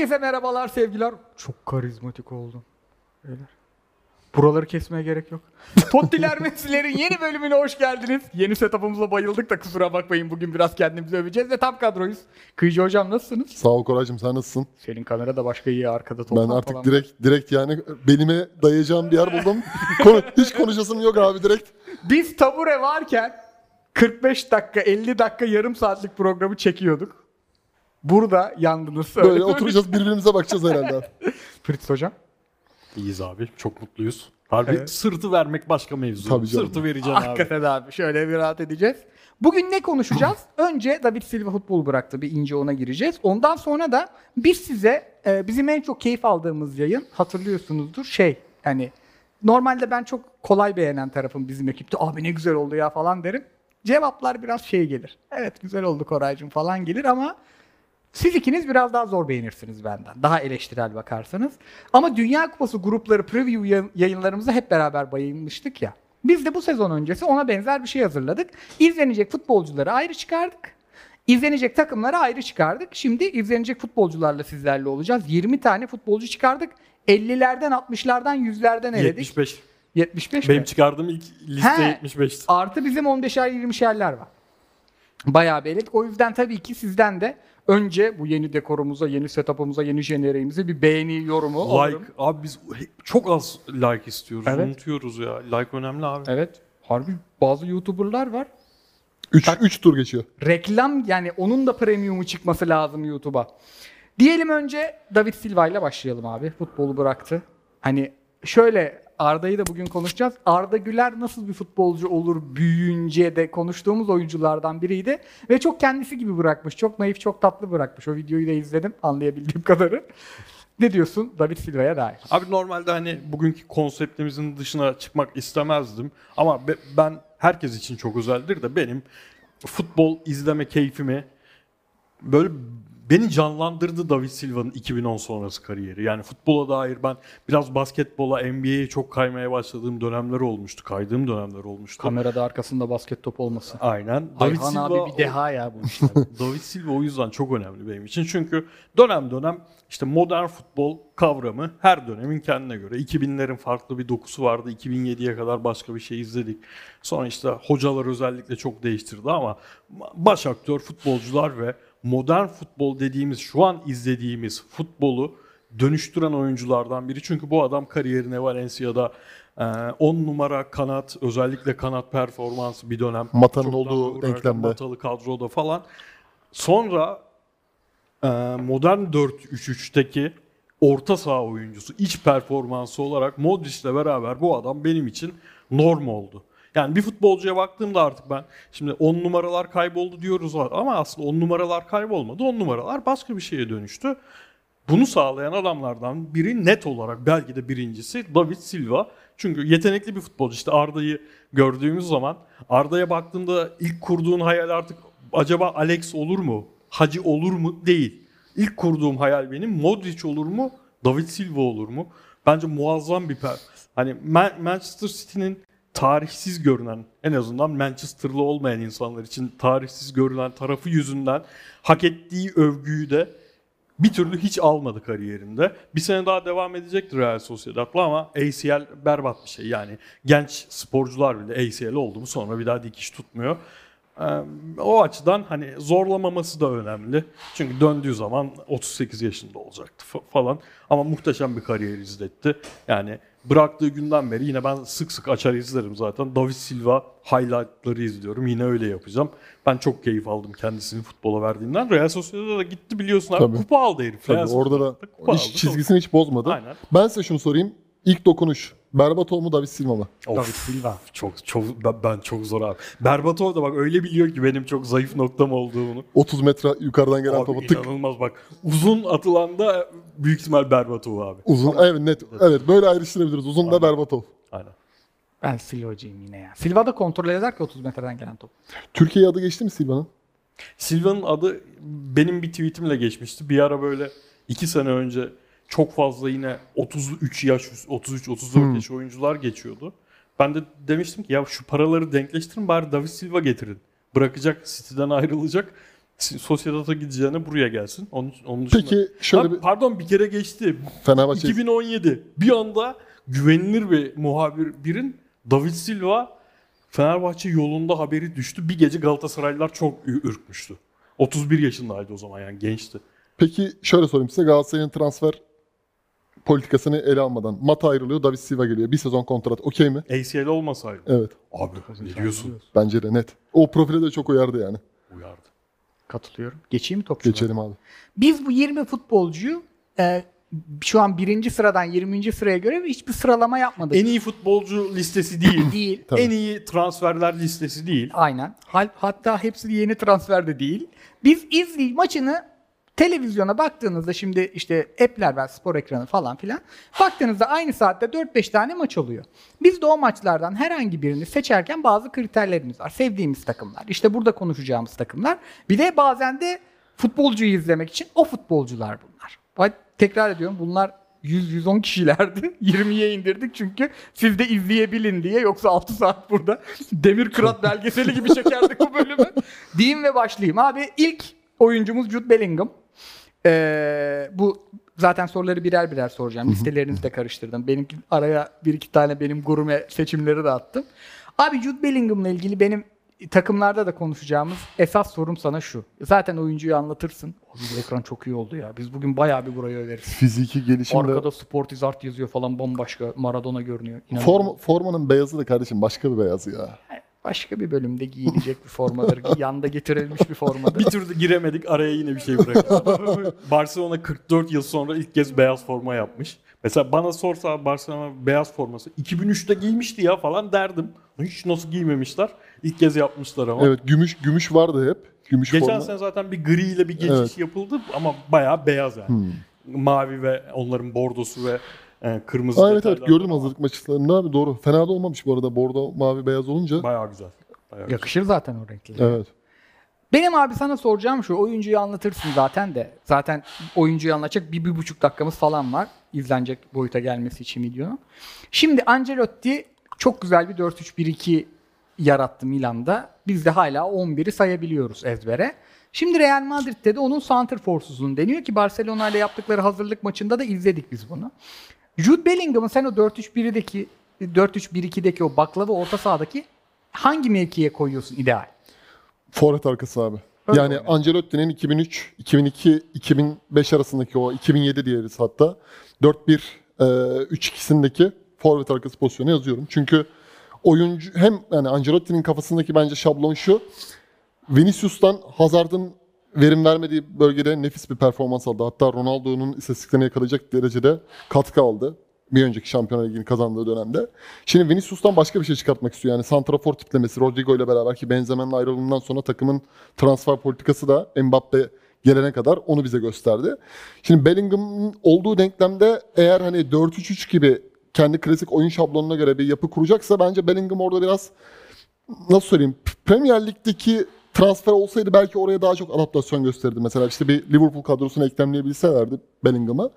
Herkese merhabalar, sevgiler. Çok karizmatik oldum. Öyle. Buraları kesmeye gerek yok. Tottiler Messi'lerin yeni bölümüne hoş geldiniz. Yeni setup'ımıza bayıldık da kusura bakmayın, bugün biraz kendimizi öveceğiz de tam kadroyuz. Kıyıcı hocam, nasılsınız? Sağ ol Koraycığım, sen nasılsın? Senin kamera da başka, iyi arkada toplam falan. Ben artık direkt yani belime dayayacağım bir yer buldum. Hiç konuşasım yok abi direkt. Biz tabure varken 45 dakika, 50 dakika, yarım saatlik programı çekiyorduk. Burada yandınız. Böyle oturacağız, birbirimize bakacağız herhalde. Fritz hocam. İyiyiz abi. Çok mutluyuz. Harbi evet. Sırtı vermek başka mevzu. Tabii canım. Sırtı vereceğim abi. Hakikaten abi. Şöyle bir rahat edeceğiz. Bugün ne konuşacağız? Önce David Silva futbol bıraktı. Bir ince ona gireceğiz. Ondan sonra da biz size bizim en çok keyif aldığımız yayın, hatırlıyorsunuzdur. Yani normalde ben çok kolay beğenen tarafım bizim ekipte. Abi ne güzel oldu ya falan derim. Cevaplar biraz gelir. Evet güzel oldu Koraycığım falan gelir ama siz ikiniz biraz daha zor beğenirsiniz benden. Daha eleştirel bakarsanız. Ama Dünya Kupası grupları preview yayınlarımıza hep beraber bayılmıştık ya. Biz de bu sezon öncesi ona benzer bir şey hazırladık. İzlenecek futbolcuları ayrı çıkardık. İzlenecek takımları ayrı çıkardık. Şimdi izlenecek futbolcularla sizlerle olacağız. 20 tane futbolcu çıkardık. 50'lerden, 60'lardan, 100'lerden eledik. 75. 75 mi? Benim çıkardığım ilk liste 75'ti. Artı bizim 15'er, 20'şerler var. Bayağı bir eledik. O yüzden tabii ki sizden de önce bu yeni dekorumuza, yeni setup'ımıza, yeni jeneriğimize bir beğeni, yorumu alırım. Like. Abi biz çok az like istiyoruz. Evet. Unutuyoruz ya. Like önemli abi. Evet. Harbi bazı YouTuber'lar var. 3 tur geçiyor. Reklam, yani onun da premium'u çıkması lazım YouTube'a. Diyelim önce David Silva ile başlayalım abi. Futbolu bıraktı. Hani şöyle, Arda'yı da bugün konuşacağız. Arda Güler nasıl bir futbolcu olur büyüyünce de konuştuğumuz oyunculardan biriydi. Ve çok kendisi gibi bırakmış. Çok naif, çok tatlı bırakmış. O videoyu da izledim anlayabildiğim kadarı. Ne diyorsun David Silva'ya dair? Abi normalde hani bugünkü konseptimizin dışına çıkmak istemezdim. Ama ben, herkes için çok özeldir de, benim futbol izleme keyfimi böyle... Beni canlandırdı David Silva'nın 2010 sonrası kariyeri. Yani futbola dair ben biraz basketbola, NBA'ye çok kaymaya başladığım dönemler olmuştu. Kaydığım dönemler olmuştu. Kamerada arkasında basket topu olması. Aynen. Ayhan abi bir deha ya bu işler. David Silva o yüzden çok önemli benim için. Çünkü dönem işte modern futbol kavramı her dönemin kendine göre. 2000'lerin farklı bir dokusu vardı. 2007'ye kadar başka bir şey izledik. Sonra işte hocalar özellikle çok değiştirdi ama baş aktör futbolcular ve modern futbol dediğimiz, şu an izlediğimiz futbolu dönüştüren oyunculardan biri. Çünkü bu adam kariyerine Valencia'da 10 numara kanat, özellikle kanat performansı bir dönem. Mata'nın olduğu denklemde. Matalı kadroda falan. Sonra modern 4-3-3'teki orta saha oyuncusu, iç performansı olarak Modric'le beraber bu adam benim için norm oldu. Yani bir futbolcuya baktığımda artık ben, şimdi 10 numaralar kayboldu diyoruz ama aslında 10 numaralar kaybolmadı. 10 numaralar başka bir şeye dönüştü. Bunu sağlayan adamlardan biri, net olarak belki de birincisi David Silva. Çünkü yetenekli bir futbolcu. İşte Arda'yı gördüğümüz zaman, Arda'ya baktığımda ilk kurduğun hayal artık acaba Alex olur mu? Hacı olur mu? Değil. İlk kurduğum hayal benim Modric olur mu? David Silva olur mu? Bence muazzam bir hani Manchester City'nin tarihsiz görünen, en azından Manchester'lı olmayan insanlar için tarihsiz görünen tarafı yüzünden hak ettiği övgüyü de bir türlü hiç almadı kariyerinde. Bir sene daha devam edecektir Real Sociedad'la ama ACL berbat bir şey. Yani genç sporcular bile ACL oldu mu sonra bir daha dikiş tutmuyor. O açıdan hani zorlamaması da önemli. Çünkü döndüğü zaman 38 yaşında olacaktı falan. Ama muhteşem bir kariyer izletti. Yani bıraktığı günden beri yine ben sık sık açar izlerim zaten. David Silva highlightları izliyorum. Yine öyle yapacağım. Ben çok keyif aldım kendisinin futbola verdiğinden. Real Sociedad'a da gitti biliyorsun abi. Tabii. Kupa aldı herif. Tabii, orada da iş çizgisini hiç bozmadı. Aynen. Ben size şunu sorayım. İlk dokunuş. Berbatov mu David Silva mı? David Silva. Çok ben çok zor abi. Berbatov da bak öyle biliyor ki benim çok zayıf noktam olduğunu. 30 metre yukarıdan gelen topu tık. İnanılmaz bak. Uzun atılan da büyük ihtimal Berbatov abi. Uzun tamam. Evet net. Evet böyle ayrıştırabiliriz. Uzun aynen. Da Berbatov. Aynen. Ben Silva'cıyım yine ya. Silva da kontrol eder ki 30 metreden gelen topu. Türkiye adı geçti mi Silva'nın? Silva'nın adı benim bir tweetimle geçmişti. Bir ara böyle 2 sene önce çok fazla yine 33-34 yaş oyuncular geçiyordu. Ben de demiştim ki ya şu paraları denkleştirin bari David Silva getirin. Bırakacak, City'den ayrılacak. Sociedad'a gideceğine buraya gelsin. Onun dışında... Peki şöyle abi, bir... Pardon bir kere geçti. Fenerbahçe... 2017. Bir anda güvenilir bir muhabirin David Silva Fenerbahçe yolunda haberi düştü. Bir gece Galatasaraylılar çok ürkmüştü. 31 yaşındaydı o zaman, yani gençti. Peki şöyle sorayım size, Galatasaray'ın transfer politikasını ele almadan Mata ayrılıyor, David Silva geliyor. Bir sezon kontrat, okey mi? ACL olmasa ayrı. Evet. Abi ne diyorsun? Bence de net. O profile de çok uyardı yani. Uyardı. Katılıyorum. Geçeyim mi topçulara? Geçelim abi. Biz bu 20 futbolcuyu şu an 1. sıradan 20. sıraya göre hiçbir sıralama yapmadık. En iyi futbolcu listesi değil. Değil. Tabii. En iyi transferler listesi değil. Aynen. Hatta hepsi yeni transfer de değil. Biz izleyici maçını televizyona baktığınızda, şimdi işte app'ler var, spor ekranı falan filan. Baktığınızda aynı saatte 4-5 tane maç oluyor. Biz de o maçlardan herhangi birini seçerken bazı kriterlerimiz var. Sevdiğimiz takımlar, işte burada konuşacağımız takımlar. Bir de bazen de futbolcuyu izlemek için o futbolcular bunlar. Bak, tekrar ediyorum, bunlar 100-110 kişilerdi. 20'ye indirdik çünkü siz de izleyebilin diye. Yoksa 6 saat burada Demir Kırat belgeseli gibi çekerdik bu bölümü. Diyeyim ve başlayayım. Abi ilk oyuncumuz Jude Bellingham. Bu zaten soruları birer birer soracağım. Listelerinizi de karıştırdım. Benimki araya bir iki tane benim gurme seçimleri de attım. Abi Jude Bellingham'la ilgili benim takımlarda da konuşacağımız esas sorum sana şu. Zaten oyuncuyu anlatırsın. Abi ekran çok iyi oldu ya. Biz bugün bayağı bir burayı överiz. Fiziki gelişimde. Arkada Sport is Art yazıyor falan, bambaşka. Maradona görünüyor. Formanın beyazı da kardeşim başka bir beyaz ya. Başka bir bölümde giyilecek bir formadır. Yanda getirilmiş bir formadır. Bir türlü giremedik. Araya yine bir şey bıraktık. Barcelona 44 yıl sonra ilk kez beyaz forma yapmış. Mesela bana sorsa Barcelona beyaz forması 2003'te giymişti ya falan derdim. Hiç nasıl giymemişler. İlk kez yapmışlar ama. Evet, gümüş vardı hep. Gümüş geçen forma. Sene zaten bir gri ile bir geçiş yapıldı ama bayağı beyaz yani. Mavi ve onların bordosu ve kırmızı. Aa, evet gördüm hazırlık maçlarında abi, doğru. Fena da olmamış bu arada, bordo mavi beyaz olunca. Bayağı güzel. Bayağı yakışır güzel. Zaten o renkli. Evet. Benim abi sana soracağım şu, oyuncuyu anlatırsın zaten de. Zaten oyuncuyu anlatacak bir buçuk dakikamız falan var. İzlenecek boyuta gelmesi için videonun. Şimdi Ancelotti çok güzel bir 4-3-1-2 yarattı Milan'da. Biz de hala 11'i sayabiliyoruz ezbere. Şimdi Real Madrid'de de onun santrforsuzluğunu deniyor ki Barcelona ile yaptıkları hazırlık maçında da izledik biz bunu. Jude Bellingham'ın sen o 4-3-1-2'deki o baklava orta sahadaki hangi mevkiye koyuyorsun ideal? Forvet arkası abi. Öyle yani Ancelotti'nin 2003, 2002, 2005 arasındaki o 2007 diyoruz hatta 4-1-3-2'sindeki forvet arkası pozisyonu yazıyorum. Çünkü oyuncu hem yani Ancelotti'nin kafasındaki bence şablon şu. Vinicius'tan Hazard'ın verim vermediği bölgede nefis bir performans aldı. Hatta Ronaldo'nun istatistiklerine yakalayacak derecede katkı aldı. Bir önceki Şampiyonlar Ligi'ni kazandığı dönemde. Şimdi Vinicius'tan başka bir şey çıkartmak istiyor. Yani santrafor tiplemesi, Rodrigo ile beraber ki Benzema'nın ayrılığından sonra takımın transfer politikası da Mbappe gelene kadar onu bize gösterdi. Şimdi Bellingham'ın olduğu denklemde eğer hani 4-3-3 gibi kendi klasik oyun şablonuna göre bir yapı kuracaksa bence Bellingham orada biraz nasıl söyleyeyim, Premier Lig'deki transfer olsaydı belki oraya daha çok adaptasyon gösterirdi. Mesela işte bir Liverpool kadrosuna eklemleyebilselerdi Bellingham'a.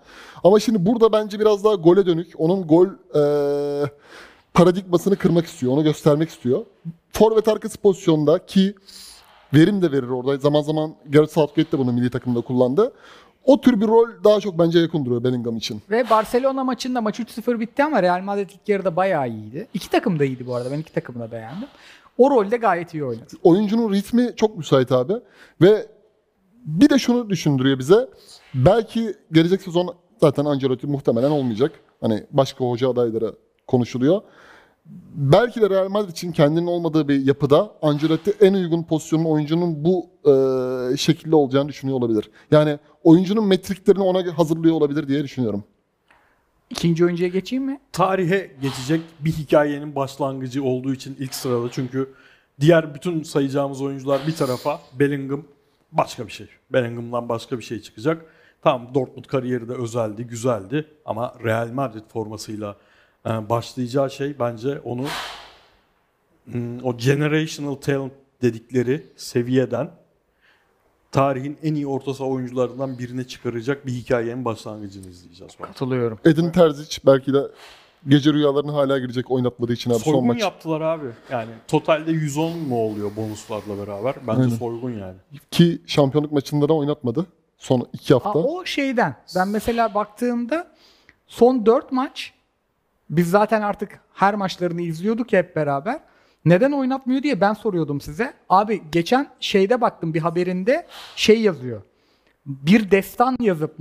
Ama şimdi burada bence biraz daha gole dönük. Onun gol paradigmasını kırmak istiyor. Onu göstermek istiyor. Forvet arkası pozisyonda ki verim de verir orada. Zaman zaman Gareth Southgate de bunu milli takımda kullandı. O tür bir rol daha çok bence yakın duruyor Bellingham için. Ve Barcelona maçında maç 3-0 bitti ama Real Madrid ilk yarıda bayağı iyiydi. İki takım da iyiydi bu arada. Ben iki takımı da beğendim. O rolde gayet iyi oynadı. Oyuncunun ritmi çok müsait abi. Ve bir de şunu düşündürüyor bize. Belki gelecek sezon zaten Ancelotti muhtemelen olmayacak. Hani başka hoca adayları konuşuluyor. Belki de Real Madrid için kendinin olmadığı bir yapıda Ancelotti en uygun pozisyonun oyuncunun bu şekilde olacağını düşünüyor olabilir. Yani oyuncunun metriklerini ona hazırlıyor olabilir diye düşünüyorum. İkinci oyuncuya geçeyim mi? Tarihe geçecek bir hikayenin başlangıcı olduğu için ilk sırada, çünkü diğer bütün sayacağımız oyuncular bir tarafa, Bellingham başka bir şey. Bellingham'dan başka bir şey çıkacak. Tamam, Dortmund kariyeri de özeldi, güzeldi ama Real Madrid formasıyla başlayacağı şey bence onu o generational talent dedikleri seviyeden tarihin en iyi orta saha oyuncularından birine çıkaracak bir hikayenin başlangıcını izleyeceğiz. Katılıyorum. Edin Terzic belki de Gece rüyalarına hala girecek oynatmadığı için abi soygun son maç. Soygun yaptılar abi. Yani totalde 110 mu oluyor bonuslarla beraber? Bence aynen. Soygun yani. Ki şampiyonluk maçında da oynatmadı. Son 2 hafta. O şeyden. Ben mesela baktığımda son 4 maç biz zaten artık her maçlarını izliyorduk hep beraber. Neden oynatmıyor diye ben soruyordum size. Abi geçen şeyde baktım bir haberinde şey yazıyor. Bir destan yazıp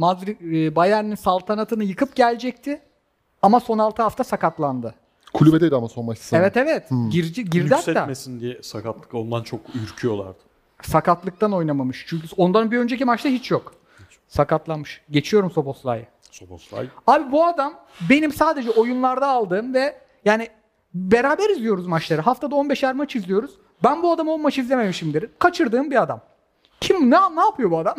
Bayern'in saltanatını yıkıp gelecekti. Ama son 6 hafta sakatlandı. Kulübedeydi ama son maçı. Evet evet. Girdi hatta. Yükseltmesin diye sakatlık. Ondan çok ürküyorlardı. Sakatlıktan oynamamış. Çünkü ondan bir önceki maçta hiç yok. Hiç. Sakatlanmış. Geçiyorum Soboslay'ı. Soboslay. Abi bu adam benim sadece oyunlarda aldığım ve yani beraber izliyoruz maçları. Haftada 15'er maç izliyoruz. Ben bu adamı 10 maç izlememişimdir. Kaçırdığım bir adam. Kim ne yapıyor bu adam?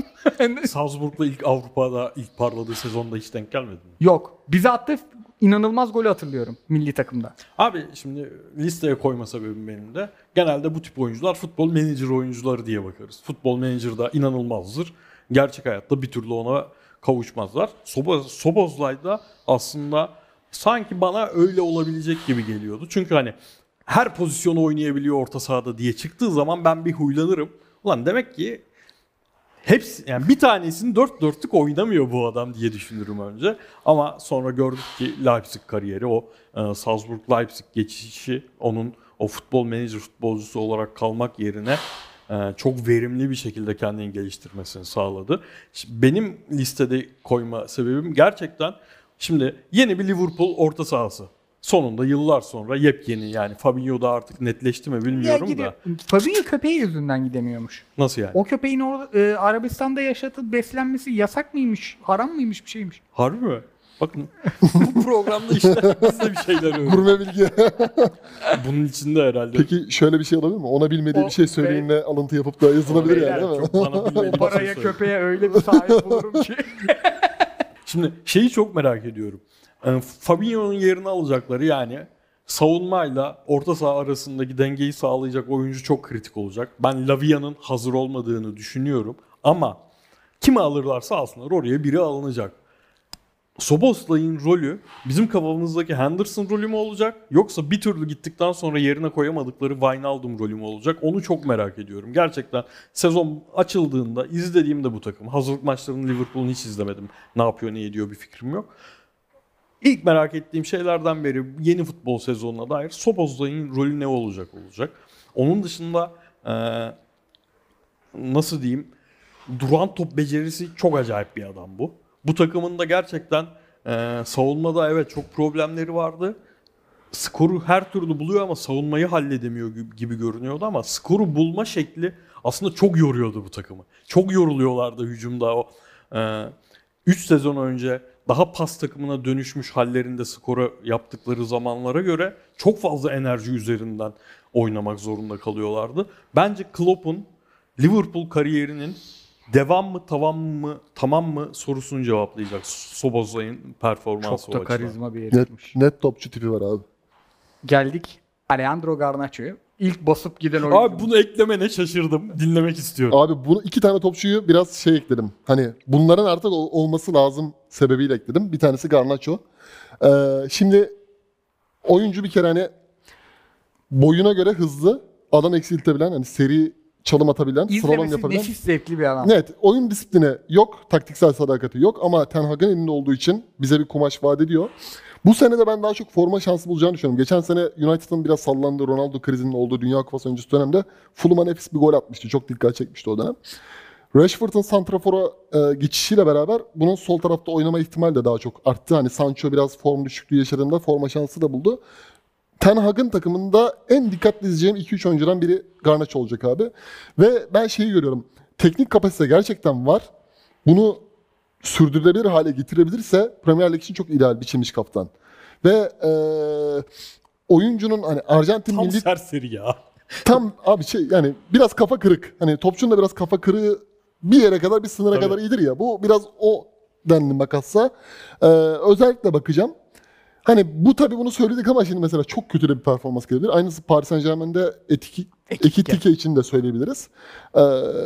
Salzburg'la ilk Avrupa'da ilk parladığı sezonda hiç denk gelmedi mi? Yok. Bize attı İnanılmaz golü hatırlıyorum milli takımda. Abi şimdi listeye koyma sebebim benim de. Genelde bu tip oyuncular futbol menajer oyuncuları diye bakarız. Futbol menajer de inanılmazdır. Gerçek hayatta bir türlü ona kavuşmazlar. Soboslay'da aslında sanki bana öyle olabilecek gibi geliyordu. Çünkü hani her pozisyonu oynayabiliyor orta sahada diye çıktığı zaman ben bir huylanırım. Ulan demek ki hepsi, yani bir tanesini 4-4'lük oynamıyor bu adam diye düşünürüm önce. Ama sonra gördük ki Leipzig kariyeri, o Salzburg-Leipzig geçişi, onun o futbol menajer futbolcusu olarak kalmak yerine çok verimli bir şekilde kendini geliştirmesini sağladı. Şimdi benim listede koyma sebebim gerçekten şimdi yeni bir Liverpool orta sahası. Sonunda yıllar sonra yepyeni, yani Fabinho'da artık netleşti mi bilmiyorum da. Fabinho köpeği yüzünden gidemiyormuş. Nasıl yani? O köpeğin Arabistan'da yaşatıp beslenmesi yasak mıymış, haram mıymış bir şeymiş. Harbi mi? Bakın bu programda işte biz de bir şeyler öğreniyoruz. Gurme bilgi. Bunun içinde herhalde. Peki şöyle bir şey olabilir mi? Ona bilmediği bir şey söyleyin ve alıntı yapıp da yazılabilir yani değil mi? O paraya köpeğe öyle bir sahip olurum ki. Şimdi şeyi çok merak ediyorum. Fabinho'nun yerini alacakları, yani savunmayla orta saha arasındaki dengeyi sağlayacak oyuncu çok kritik olacak. Ben Lavia'nın hazır olmadığını düşünüyorum ama kimi alırlarsa alsınlar oraya biri alınacak. Soboslay'ın rolü bizim kafamızdaki Henderson rolü mü olacak, yoksa bir türlü gittikten sonra yerine koyamadıkları Wijnaldum rolü mü olacak, onu çok merak ediyorum. Gerçekten sezon açıldığında izlediğimde bu takım, hazırlık maçlarını Liverpool'un hiç izlemedim, ne yapıyor ne ediyor bir fikrim yok. İlk merak ettiğim şeylerden biri yeni futbol sezonuna dair Soboslay'ın rolü ne olacak. Onun dışında nasıl diyeyim, duran top becerisi çok acayip bir adam bu. Bu takımın da gerçekten savunmada evet çok problemleri vardı. Skoru her türlü buluyor ama savunmayı halledemiyor gibi görünüyordu, ama skoru bulma şekli aslında çok yoruyordu bu takımı. Çok yoruluyorlardı hücumda o. 3 sezon önce daha pas takımına dönüşmüş hallerinde skora yaptıkları zamanlara göre çok fazla enerji üzerinden oynamak zorunda kalıyorlardı. Bence Klopp'un Liverpool kariyerinin devam mı tamam mı sorusunu cevaplayacak Soboslay'ın performansı. Çok da karizma bir herifmiş. Net topçu tipi var abi. Geldik Alejandro Garnacho'ya. İlk basıp giden oyuncu. Abi bunu eklemene şaşırdım. Dinlemek istiyorum. Abi bunu 2 tane topçuyu biraz şey ekledim. Hani bunların artık olması lazım sebebiyle ekledim. Bir tanesi Garnacho. Şimdi oyuncu bir kere hani boyuna göre hızlı, adam eksiltebilen, hani seri çalım atabilen, slalom yapabilen. Nefis zevkli bir adam. Evet. Oyun disiplini yok, taktiksel sadakati yok ama Ten Hag'ın elinde olduğu için bize bir kumaş vaat ediyor. Bu sene de ben daha çok forma şansı bulacağını düşünüyorum. Geçen sene United'ın biraz sallandığı, Ronaldo krizinin olduğu Dünya Kupası öncesi dönemde Fulham'a nefis bir gol atmıştı. Çok dikkat çekmişti o dönem. Rashford'un santrafora geçişiyle beraber bunun sol tarafta oynama ihtimali de daha çok arttı. Hani Sancho biraz form düşüklüğü yaşadığında forma şansı da buldu. Ten Hag'ın takımında en dikkatli izleyeceğim 2-3 oyuncudan biri Garnacho olacak abi. Ve ben şeyi görüyorum. Teknik kapasite gerçekten var. Bunu sürdürülebilir hale getirebilirse Premier Lig için çok ideal biçilmiş kaptan. Ve oyuncunun hani Arjantin tam milli... Tam serseri ya. Tam abi şey yani biraz kafa kırık. Hani topçunun da biraz kafa kırığı bir yere kadar, bir sınıra tabii kadar iyidir ya. Bu biraz o denli makassa. Özellikle bakacağım. Hani bu tabii bunu söyledik ama şimdi mesela çok kötü bir performans gelebilir. Aynısı Paris Saint-Germain'de Ekitike için de söyleyebiliriz.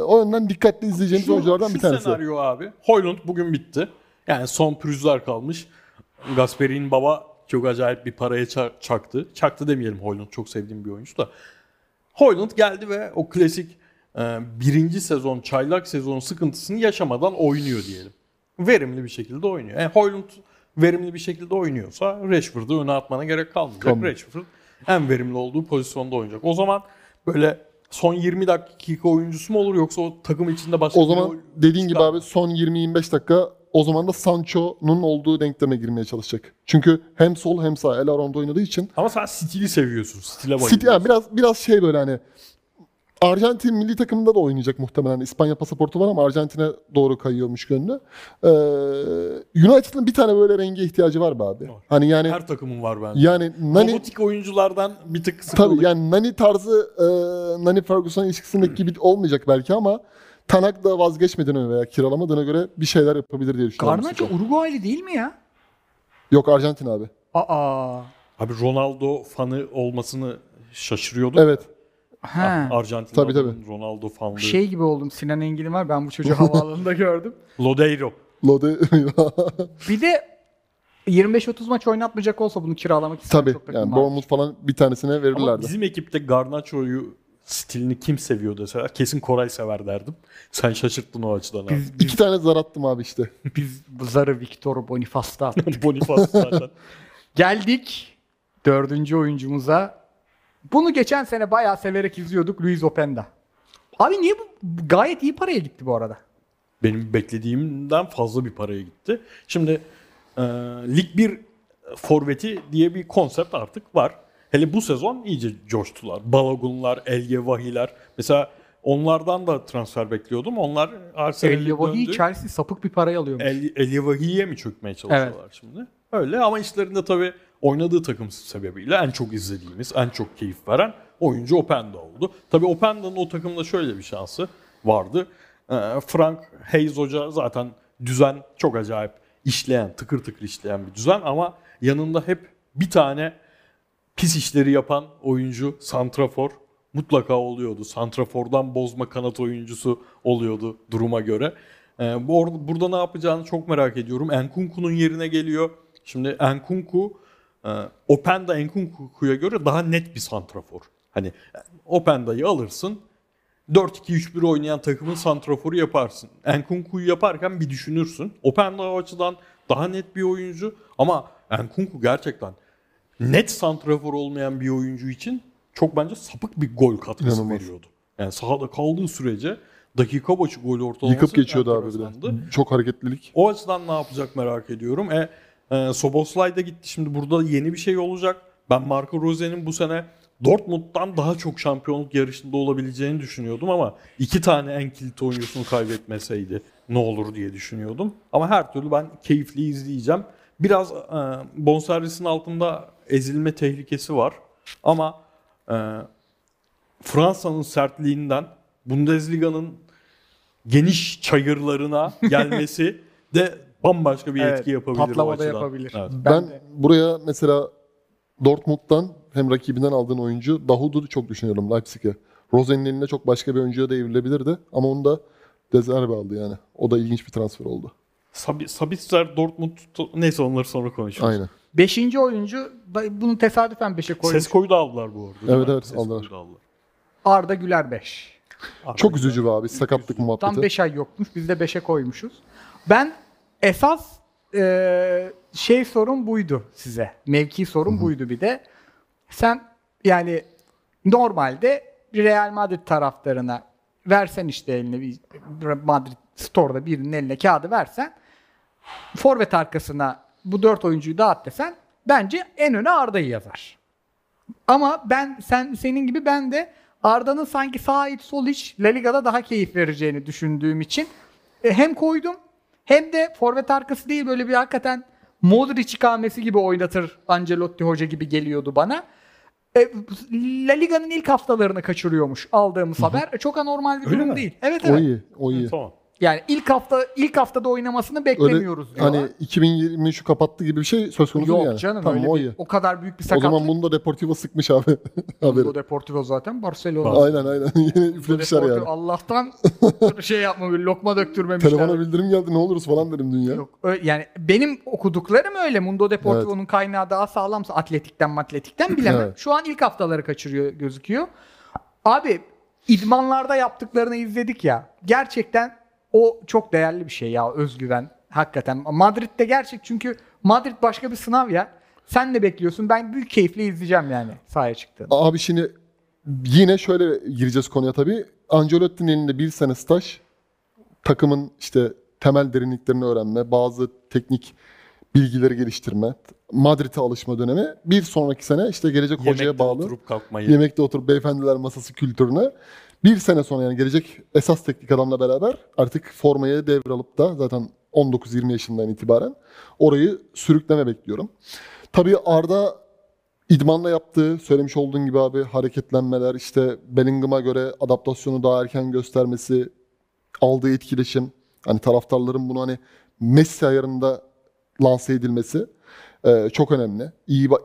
O yönden dikkatli izleyeceğimiz oyunculardan bir tanesi. Şu senaryo abi. Höjlund bugün bitti. Yani son pürüzler kalmış. Gasperi'nin baba çok acayip bir paraya çaktı. Çaktı demeyelim, Højlund çok sevdiğim bir oyuncu da. Højlund geldi ve o klasik birinci sezon, çaylak sezon sıkıntısını yaşamadan oynuyor diyelim. Verimli bir şekilde oynuyor. Højlund verimli bir şekilde oynuyorsa Rashford'u öne atmana gerek kalmayacak. Tamam. Rashford en verimli olduğu pozisyonda oynayacak. O zaman böyle son 20 dakika oyuncusu mu olur yoksa o takım içinde başka bir... O zaman dediğin gibi abi son 20-25 dakika o zaman da Sancho'nun olduğu denkleme girmeye çalışacak. Çünkü hem sol hem sağ El Aron'da oynadığı için... Ama sen stili seviyorsun. Stile bayılıyorsun. Stil, yani biraz şey böyle hani... Arjantin milli takımında da oynayacak muhtemelen. İspanya pasaportu var ama Arjantin'e doğru kayıyormuş gönlü. United'ın bir tane böyle renge ihtiyacı var be abi. Hani yani her takımın var bence. Yani Nani robotik oyunculardan bir tık sıkıldık. Tabii yani Nani tarzı Nani Ferguson ilişkisindeki gibi olmayacak belki ama Ten Hag da vazgeçmediğine veya kiralamadığına göre bir şeyler yapabilir diye düşünüyorum. Garnacho Uruguaylı değil mi ya? Yok, Arjantin abi. Aa. Abi Ronaldo fanı olmasını şaşırıyorduk. Evet. Arjantin'in Ronaldo fanlığı. Şey gibi oldum, Sinan Engin'im var. Ben bu çocuğu havaalanında gördüm. Lodeiro. Bir de 25-30 maç oynatmayacak olsa bunu kiralamak istedim. Tabii. Çok yani Bournemouth falan bir tanesine verirlerdi. Ama bizim ekipte Garnacho'yu stilini kim seviyor deseler kesin Koray sever derdim. Sen şaşırttın o açıdan abi. İki tane zar attım abi işte. Biz zarı Victor Boniface'da attık. Boniface zaten. Geldik dördüncü oyuncumuza. Bunu geçen sene bayağı severek izliyorduk, Luis Openda. Abi niye bu gayet iyi paraya gitti bu arada? Benim beklediğimden fazla bir paraya gitti. Şimdi Lig 1 forveti diye bir konsept artık var. Hele bu sezon iyice coştular. Balogunlar, Elyevahiler. Mesela onlardan da transfer bekliyordum. Onlar Arsenal'e döndü. Elyevahi Chelsea sapık bir parayı alıyormuş. Elyevahi'ye mi çökmeye çalışıyorlar evet. Şimdi? Öyle ama işlerinde tabii oynadığı takım sebebiyle en çok izlediğimiz, en çok keyif veren oyuncu Openda oldu. Tabii Openda'nın o takımda şöyle bir şansı vardı. Frank Hayes Hoca zaten düzen çok acayip işleyen, tıkır tıkır işleyen bir düzen ama yanında hep bir tane pis işleri yapan oyuncu, santrafor mutlaka oluyordu. Santrafor'dan bozma kanat oyuncusu oluyordu duruma göre. Burada ne yapacağını çok merak ediyorum. Nkunku'nun yerine geliyor. Şimdi Nkunku, Openda Nkunku'ya göre daha net bir santrafor. Hani Openda'yı alırsın, 4-2-3-1 oynayan takımın santraforu yaparsın. Nkunku'yu yaparken bir düşünürsün. Openda o açıdan daha net bir oyuncu ama Nkunku gerçekten net santrafor olmayan bir oyuncu için çok bence sapık bir gol katkısı veriyordu. Yani sahada kaldığı sürece dakika başı gol ortalaması yıkıp geçiyordu abi. Çok hareketlilik. O açıdan ne yapacak merak ediyorum. Soboslay da gitti. Şimdi burada yeni bir şey olacak. Ben Marco Rose'nin bu sene Dortmund'dan daha çok şampiyonluk yarışında olabileceğini düşünüyordum ama iki tane en kilit oyuncusunu kaybetmeseydi ne olur diye düşünüyordum. Ama her türlü ben keyifli izleyeceğim. Biraz bonservisin altında ezilme tehlikesi var. Ama Fransa'nın sertliğinden Bundesliga'nın geniş çayırlarına gelmesi de bambaşka bir etki yapabilir. Patlamada yapabilir. Evet. Ben buraya mesela Dortmund'dan hem rakibinden aldığın oyuncu Dahoud'u çok düşünüyorum Leipzig'e. Rosen'in eline çok başka bir oyuncuya da evrilebilirdi ama onu da Dezerbe aldı yani. O da ilginç bir transfer oldu. Sabitzer, Dortmund neyse onları sonra konuşuruz. Aynen. Beşinci oyuncu bunu tesadüfen beşe koymuş. Sesko'yu da aldılar bu arada. Evet aldılar. Arda Güler 5. Çok üzücü be abi sakatlık muhabbeti. Tam 5 ay yokmuş. Biz de 5'e koymuşuz. Ben esas sorun buydu size. Mevki sorun buydu bir de. Sen yani normalde Real Madrid taraftarına versen işte eline Madrid Store'da birinin eline kağıdı versen forvet arkasına bu 4 oyuncuyu dağıt desen bence en öne Arda'yı yazar. Ama senin gibi ben de Arda'nın sanki sağ iç sol iç La Liga'da daha keyif vereceğini düşündüğüm için hem koydum hem de forvet arkası değil böyle bir hakikaten Modric ikamesi gibi oynatır Ancelotti Hoca gibi geliyordu bana. La Liga'nın ilk haftalarını kaçırıyormuş aldığımız haber. Çok anormal bir durum değil. Evet. O iyi. Tamam. Yani ilk haftada oynamasını beklemiyoruz öyle, diyorlar. Hani 2020'yi şu kapattı gibi bir şey söz konusu yani. Yok canım, tamam, öyle o kadar büyük bir sakatlık. O zaman bunu da Deportivo sıkmış abi. Bunu da Deportivo zaten Barcelona. Aynen. Yine üflemişler yani. Allah'tan şey yapmamış, lokma döktürmemişler. Telefona bildirim geldi, ne oluruz falan dedim dün ya. Yok, yani benim okuduklarım öyle. Mundo Deportivo'nun kaynağı daha sağlamsa atletikten bilemem. Evet. Şu an ilk haftaları kaçırıyor gözüküyor. Abi idmanlarda yaptıklarını izledik ya. Gerçekten o çok değerli bir şey ya, özgüven. Hakikaten. Madrid'de gerçek, çünkü Madrid başka bir sınav ya. Sen de bekliyorsun. Ben büyük keyifle izleyeceğim yani sahaya çıktığını. Abi şimdi yine şöyle gireceğiz konuya tabii. Ancelotti'nin elinde bir sene staj, takımın işte temel derinliklerini öğrenme, bazı teknik bilgileri geliştirme, Madrid'e alışma dönemi. Bir sonraki sene işte gelecek hocaya yemekte bağlı. Oturup kalkmayı. Yemekte oturup beyefendiler masası kültürüne. Bir sene sonra yani gelecek esas teknik adamla beraber artık formayı devralıp da zaten 19-20 yaşından itibaren orayı sürükleme bekliyorum. Tabii Arda idmanla yaptığı, söylemiş olduğun gibi abi, hareketlenmeler, işte Bellingham'a göre adaptasyonu daha erken göstermesi, aldığı etkileşim, hani taraftarların bunu hani Messi ayarında lanse edilmesi çok önemli.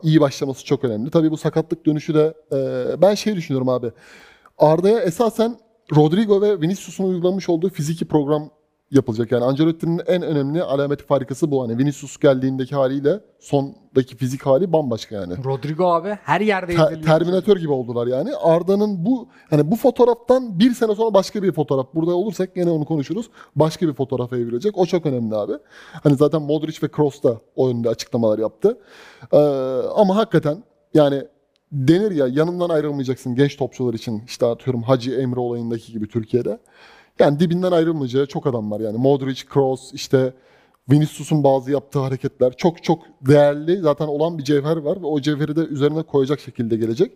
İyi başlaması çok önemli. Tabii bu sakatlık dönüşü de ben şey düşünüyorum abi. Arda'ya esasen Rodrigo ve Vinicius'un uygulanmış olduğu fiziki program yapılacak. Yani Ancelotti'nin en önemli alameti farikası bu. Hani Vinicius geldiğindeki haliyle sondaki fizik hali bambaşka yani. Rodrigo abi her yerde izleniyor. Terminatör gibi oldular yani. Arda'nın bu hani bu fotoğraftan bir sene sonra başka bir fotoğraf. Burada olursak yine onu konuşuruz. Başka bir fotoğrafa evrilecek. O çok önemli abi. Hani zaten Modric ve Kroos da o yönde açıklamalar yaptı. Ama hakikaten yani denir ya, yanından ayrılmayacaksın genç topçular için. İşte atıyorum Hacı Emre olayındaki gibi Türkiye'de. Yani dibinden ayrılmayacağı çok adam var yani. Modric, Kroos, işte Vinicius'un bazı yaptığı hareketler çok çok değerli. Zaten olan bir cevher var ve o cevheri de üzerine koyacak şekilde gelecek.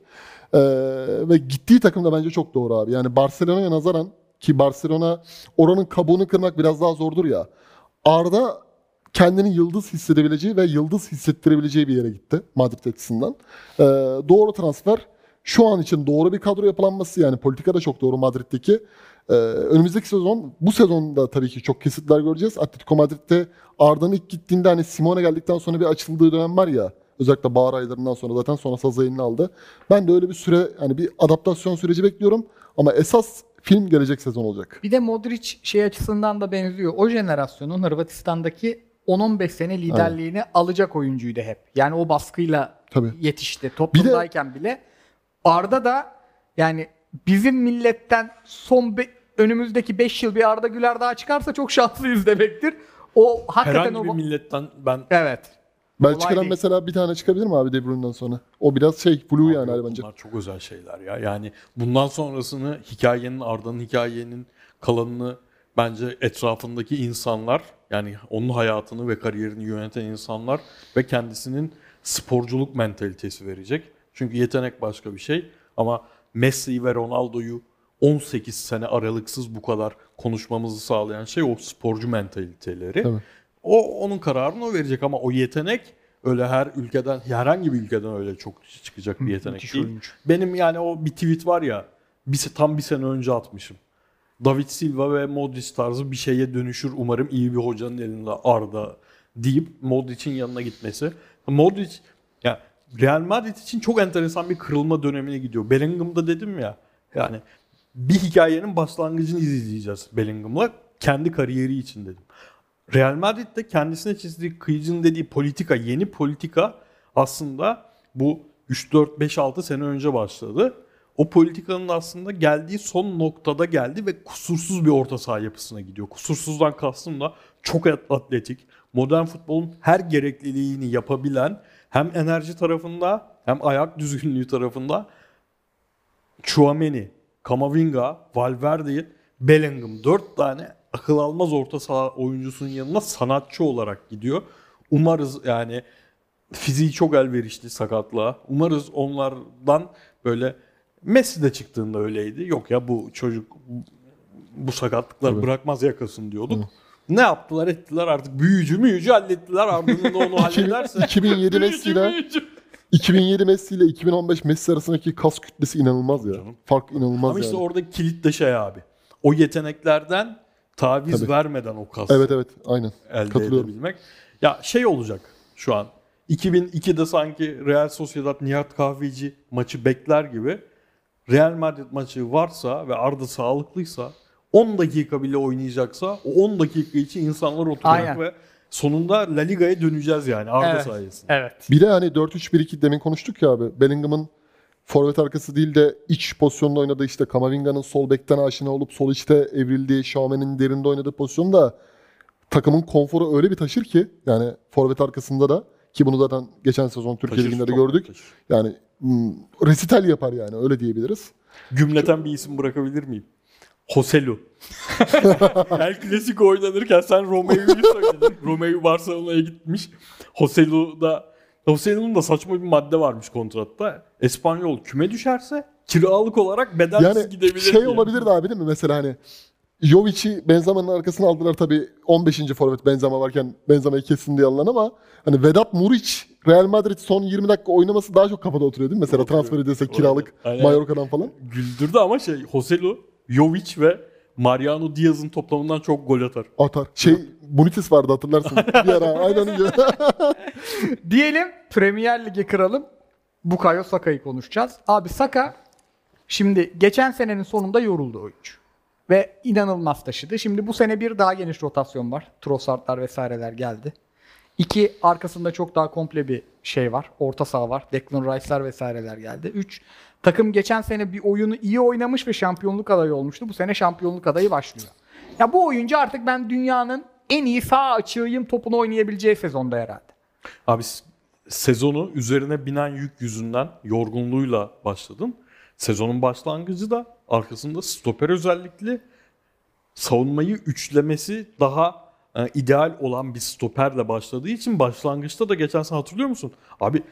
Ve gittiği takım da bence çok doğru abi. Yani Barcelona'ya nazaran, ki Barcelona oranın kabuğunu kırmak biraz daha zordur ya. Arda kendini yıldız hissedebileceği ve yıldız hissettirebileceği bir yere gitti Madrid açısından. Doğru transfer. Şu an için doğru bir kadro yapılanması yani, politika da çok doğru Madrid'deki. Önümüzdeki sezon, bu sezonda tabii ki çok kesitler göreceğiz. Atletico Madrid'de Arda'nın ilk gittiğinde hani Simone geldikten sonra bir açıldığı dönem var ya. Özellikle bahar aylarından sonra zaten sonra sazı elini aldı. Ben de öyle bir süre, hani bir adaptasyon süreci bekliyorum. Ama esas film gelecek sezon olacak. Bir de Modric şey açısından da benziyor. O jenerasyonun Hırvatistan'daki 10-15 sene liderliğini alacak oyuncuydu hep. Yani o baskıyla yetişti. Toplumdayken bile. Arda da yani bizim milletten son önümüzdeki 5 yıl bir Arda Güler daha çıkarsa çok şanslıyız demektir. O hakikaten herhangi bir milletten ben... Evet. Belçika'dan mesela bir tane çıkabilir mi abi De Bruyne'den sonra? O biraz şey, blue abi yani bunlar bence. Bunlar çok özel şeyler ya. Yani bundan sonrasını hikayenin, Arda'nın hikayenin kalanını bence etrafındaki insanlar, yani onun hayatını ve kariyerini yöneten insanlar ve kendisinin sporculuk mentalitesi verecek. Çünkü yetenek başka bir şey. Ama Messi ve Ronaldo'yu 18 sene aralıksız bu kadar konuşmamızı sağlayan şey o sporcu mentaliteleri. Tabii. Onun kararını o verecek ama o yetenek öyle her ülkeden, herhangi bir ülkeden öyle çok çıkacak bir yetenek değil. Benim yani o bir tweet var ya, tam bir sene önce atmışım. David Silva ve Modric tarzı bir şeye dönüşür umarım, iyi bir hocanın elinde Arda deyip Modric'in yanına gitmesi. Modric yani Real Madrid için çok enteresan bir kırılma dönemine gidiyor. Bellingham'da dedim ya, yani bir hikayenin başlangıcını izleyeceğiz Bellingham'la, kendi kariyeri için dedim. Real Madrid'de kendisine çizdiği, Kıyıcı'nın dediği politika, yeni politika aslında bu 3-4-5-6 sene önce başladı. O politikanın aslında geldiği son noktada geldi ve kusursuz bir orta saha yapısına gidiyor. Kusursuzdan kastım da çok atletik, modern futbolun her gerekliliğini yapabilen, hem enerji tarafında hem ayak düzgünlüğü tarafında Tchouaméni, Camavinga, Valverde, Bellingham, 4 tane akıl almaz orta saha oyuncusunun yanına sanatçı olarak gidiyor. Umarız yani fiziği çok elverişli sakatlığa. Umarız onlardan böyle Messi de çıktığında öyleydi. Yok ya bu çocuk bu sakatlıklar bırakmaz yakasın diyorduk. Hı. Ne yaptılar ettiler artık, büyücü hallettiler. Ardından da onu hallederse 2007 Messi ile 2015 Messi arasındaki kas kütlesi inanılmaz ya. Fark inanılmaz. Ama işte oradaki kilit de şey abi. O yeteneklerden taviz vermeden o kas. Evet, aynen. Elde edebilmek. Ya şey olacak şu an. 2002'de sanki Real Sociedad Nihat Kahveci maçı bekler gibi Real Madrid maçı varsa ve Arda sağlıklıysa 10 dakika bile oynayacaksa o 10 dakika için insanlar oturacak aynen. Ve sonunda La Liga'ya döneceğiz yani Arda evet. sayesinde. Evet. Bir de hani 4-3-1-2 demin konuştuk ya abi. Bellingham'ın forvet arkası değil de iç pozisyonda oynadığı işte Kamavinga'nın sol bekten aşina olup sol içte evrildiği, Şaume'nin derinde oynadığı pozisyonda takımın konforu öyle bir taşır ki yani forvet arkasında da ki bunu zaten geçen sezon Türkiye Ligi'nde de gördük. Taşır. Yani resital yapar yani öyle diyebiliriz. Gümleten bir isim bırakabilir miyim? Joselu. El Klasik oynanırken sen Romeo'yu sakladın. Romeo Barcelona'ya gitmiş. Joselu'nun da saçma bir madde varmış kontratta. Espanyol küme düşerse kiralık olarak bedelsiz yani gidebilir. Şey yani olabilirdi abi değil mi? Mesela hani Jovic'i Benzema'nın arkasına aldılar tabii 15. forvet Benzema varken Benzema'yı kesin diye alınan ama hani Vedat Muriç Real Madrid son 20 dakika oynaması daha çok kafada oturuyor değil mi? Mesela transfer edilse kiralık Mallorca'dan falan. Güldürdü ama şey Joselu, Jovic ve Mariano Diaz'ın toplamından çok gol atar. Atar. Şey Bonitis vardı hatırlarsınız. Bir ara aynen öyle. Diyelim Premier Lig'i kıralım. Bukayo Saka'yı konuşacağız. Abi Saka şimdi geçen senenin sonunda yoruldu oyuncu. Ve inanılmaz taşıdı. Şimdi bu sene bir daha geniş rotasyon var. Trossardlar vesaireler geldi. İki, arkasında çok daha komple bir şey var. Orta saha var. Declan Rice'lar vesaireler geldi. Üç, takım geçen sene bir oyunu iyi oynamış ve şampiyonluk adayı olmuştu. Bu sene şampiyonluk adayı başlıyor. Ya bu oyuncu artık ben dünyanın en iyi sağ açığıyım topunu oynayabileceği sezonda herhalde. Abi sezonu üzerine binen yük yüzünden yorgunluğuyla başladın. Sezonun başlangıcı da arkasında stoper özellikle savunmayı üçlemesi daha ideal olan bir stoperle başladığı için başlangıçta da geçen sene hatırlıyor musun? Abi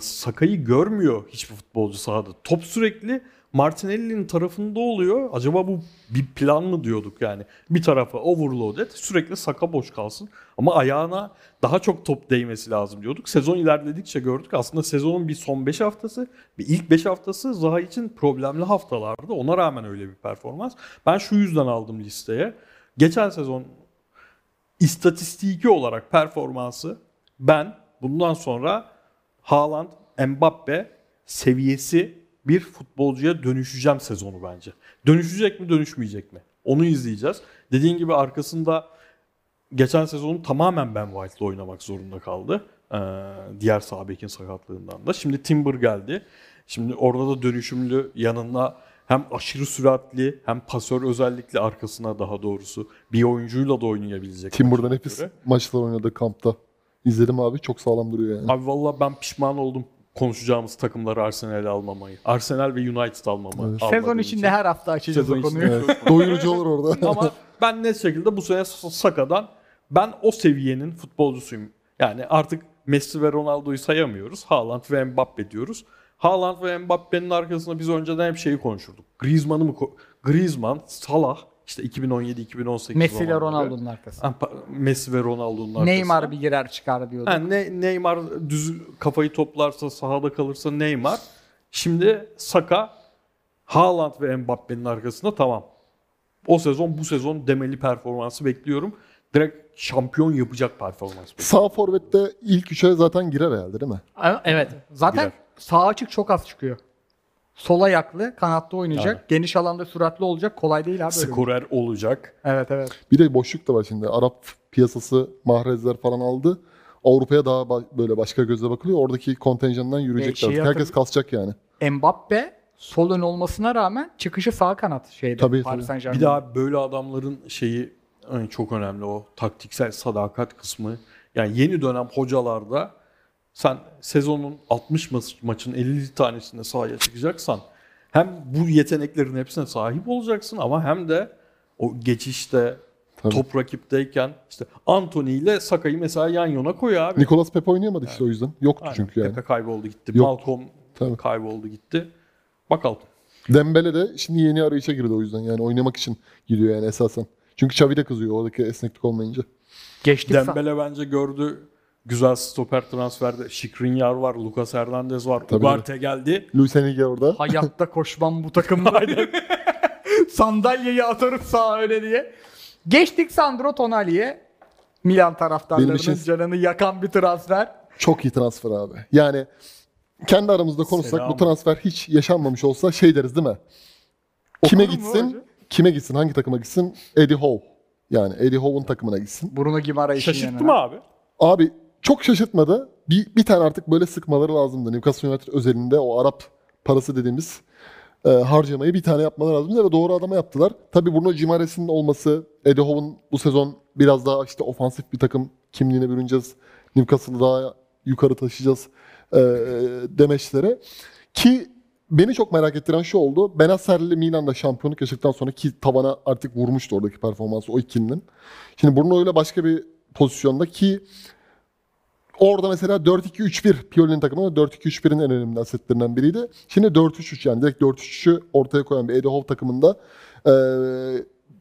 Saka'yı görmüyor hiçbir futbolcu sahada. Top sürekli Martinelli'nin tarafında oluyor. Acaba bu bir plan mı diyorduk yani. Bir tarafa overload et sürekli Saka boş kalsın. Ama ayağına daha çok top değmesi lazım diyorduk. Sezon ilerledikçe gördük. Aslında sezonun bir son 5 haftası bir ilk 5 haftası Zaha için problemli haftalardı. Ona rağmen öyle bir performans. Ben şu yüzden aldım listeye. Geçen sezon istatistiki olarak performansı ben bundan sonra Haaland, Mbappe seviyesi bir futbolcuya dönüşeceğim sezonu bence. Dönüşecek mi, dönüşmeyecek mi? Onu izleyeceğiz. Dediğin gibi arkasında geçen sezonu tamamen Ben White'la oynamak zorunda kaldı. Diğer sağ bekin sakatlığından da. Şimdi Timber geldi. Şimdi orada da dönüşümlü yanına hem aşırı süratli hem pasör özellikle arkasına daha doğrusu bir oyuncuyla da oynayabilecek. Timber'da nefis maçlar oynadı kampta. İzledim abi çok sağlam duruyor yani. Abi vallahi ben pişman oldum. Konuşacağımız takımları Arsenal'e almamayı. Arsenal ve United almamayı. Evet. Sezon içinde her hafta açacağız o konuyu. Evet. Doyurucu olur orada. Ama ben ne şekilde bu sene Saka'dan ben o seviyenin futbolcusuyum. Yani artık Messi ve Ronaldo'yu sayamıyoruz. Haaland ve Mbappe diyoruz. Haaland ve Mbappe'nin arkasında biz önceden hep şeyi konuşurduk. Griezmann'ı mı Griezmann, Salah işte 2017-2018 Messi ile Ronaldo'nun arkasında. Messi ve Ronaldo'nun arkasında. Neymar bir girer çıkar diyorduk. Yani Neymar düz kafayı toplarsa sahada kalırsa Neymar. Şimdi Saka, Haaland ve Mbappe'nin arkasında tamam. O sezon bu sezon demeli performansı bekliyorum. Direkt şampiyon yapacak performans bekliyorum. Sağ forvette ilk üçe zaten girer herhalde değil mi? Evet. Zaten girer. Sağ açık çok az çıkıyor. Sol ayaklı, kanatta oynayacak. Yani. Geniş alanda süratli olacak. Kolay değil abi. Skorer olacak. Evet. Bir de boşluk da var şimdi. Arap piyasası, Mahrezler falan aldı. Avrupa'ya daha böyle başka gözle bakılıyor. Oradaki kontenjandan yürüyecekler. Herkes kasacak yani. Mbappe sol ön olmasına rağmen çıkışı sağ kanat şeyde. Paris Saint-Germain. Bir daha böyle adamların şeyi yani çok önemli o taktiksel sadakat kısmı. Yani yeni dönem hocalarda sen sezonun 60 maçın 50 tanesinde sahaya çıkacaksan hem bu yeteneklerin hepsine sahip olacaksın ama hem de o geçişte tabii. Top rakipteyken işte Antony ile Saka'yı mesela yan yana koy abi. Nicolas Pepe oynayamadı yani. İşte o yüzden. Yoktu aynen. Çünkü yani. Pepe kayboldu gitti. Yok. Malcolm tabii. Kayboldu gitti. Bakalım. Dembele de şimdi yeni arayışa girdi o yüzden. Yani oynamak için gidiyor yani esasen. Çünkü Xavi de kızıyor oradaki esneklik olmayınca. Geçtik Dembele bence gördü. Güzel stoper transferde Şikrinyar var, Lucas Hernandez var, Ugarte geldi. Luis Enrique orada. Hayatta koşmam bu takımda. Sandalyeyi atarım sağa öyle diye. Geçtik Sandro Tonali'ye. Milan taraftarlarının canını yakan bir transfer. Çok iyi transfer abi. Yani kendi aramızda konuşsak bu transfer hiç yaşanmamış olsa şey deriz değil mi? Kime gitsin? Kime gitsin? Hangi takıma gitsin? Eddie Howe. Yani Eddie Howe'un takımına gitsin. Bruno Genesio için. Şaşırttı mı abi? Abi çok şaşırtmadı. Bir tane artık böyle sıkmaları lazımdı. Newcastle United özelinde o Arap parası dediğimiz harcamayı bir tane yapmaları lazımdı ve doğru adama yaptılar. Tabii Bruno Genesio olması, Eddie Howe'un bu sezon biraz daha işte ofansif bir takım kimliğine bürüneceğiz. Newcastle'ı daha yukarı taşıyacağız demeçlere. Ki beni çok merak ettiren şu oldu. Benacer'le Milan'da şampiyonluk yaşadıktan sonra ki tavana artık vurmuştu oradaki performansı o ikilinin. Şimdi Bruno ile başka bir pozisyonda ki orada mesela 4-2-3-1 Pioli'nin takımında 4-2-3-1'in en önemli asetlerinden biriydi. Şimdi 4-3-3 yani direkt 4-3-3'ü ortaya koyan bir Eddie Howe takımında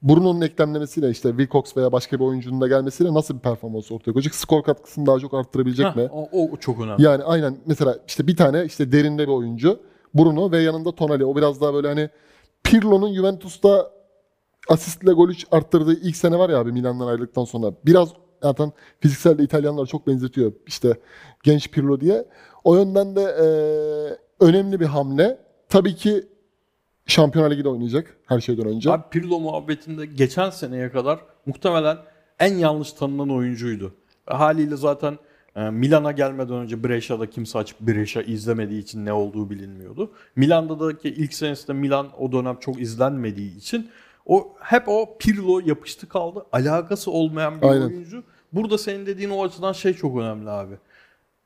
Bruno'nun eklemlemesiyle işte Wilcox veya başka bir oyuncunun da gelmesiyle nasıl bir performans ortaya koyacak? Skor katkısını daha çok arttırabilecek mi? O çok önemli. Yani aynen mesela işte bir tane işte derinde bir oyuncu Bruno ve yanında Tonali. O biraz daha böyle hani Pirlo'nun Juventus'ta asistle gol arttırdığı ilk sene var ya abi Milan'dan ayrıldıktan sonra. Biraz zaten fiziksel de İtalyanlar çok benzetiyor işte genç Pirlo diye. O yönden de önemli bir hamle. Tabii ki Şampiyonlar Ligi'de oynayacak her şeyden önce. Abi Pirlo muhabbetinde geçen seneye kadar muhtemelen en yanlış tanınan oyuncuydu. Haliyle zaten Milan'a gelmeden önce Brescia'da kimse açıp Brescia izlemediği için ne olduğu bilinmiyordu. Milan'daki ilk senesinde Milan o dönem çok izlenmediği için hep o Pirlo yapıştı kaldı. Alakası olmayan bir oyuncu. Burada senin dediğin o açıdan şey çok önemli abi.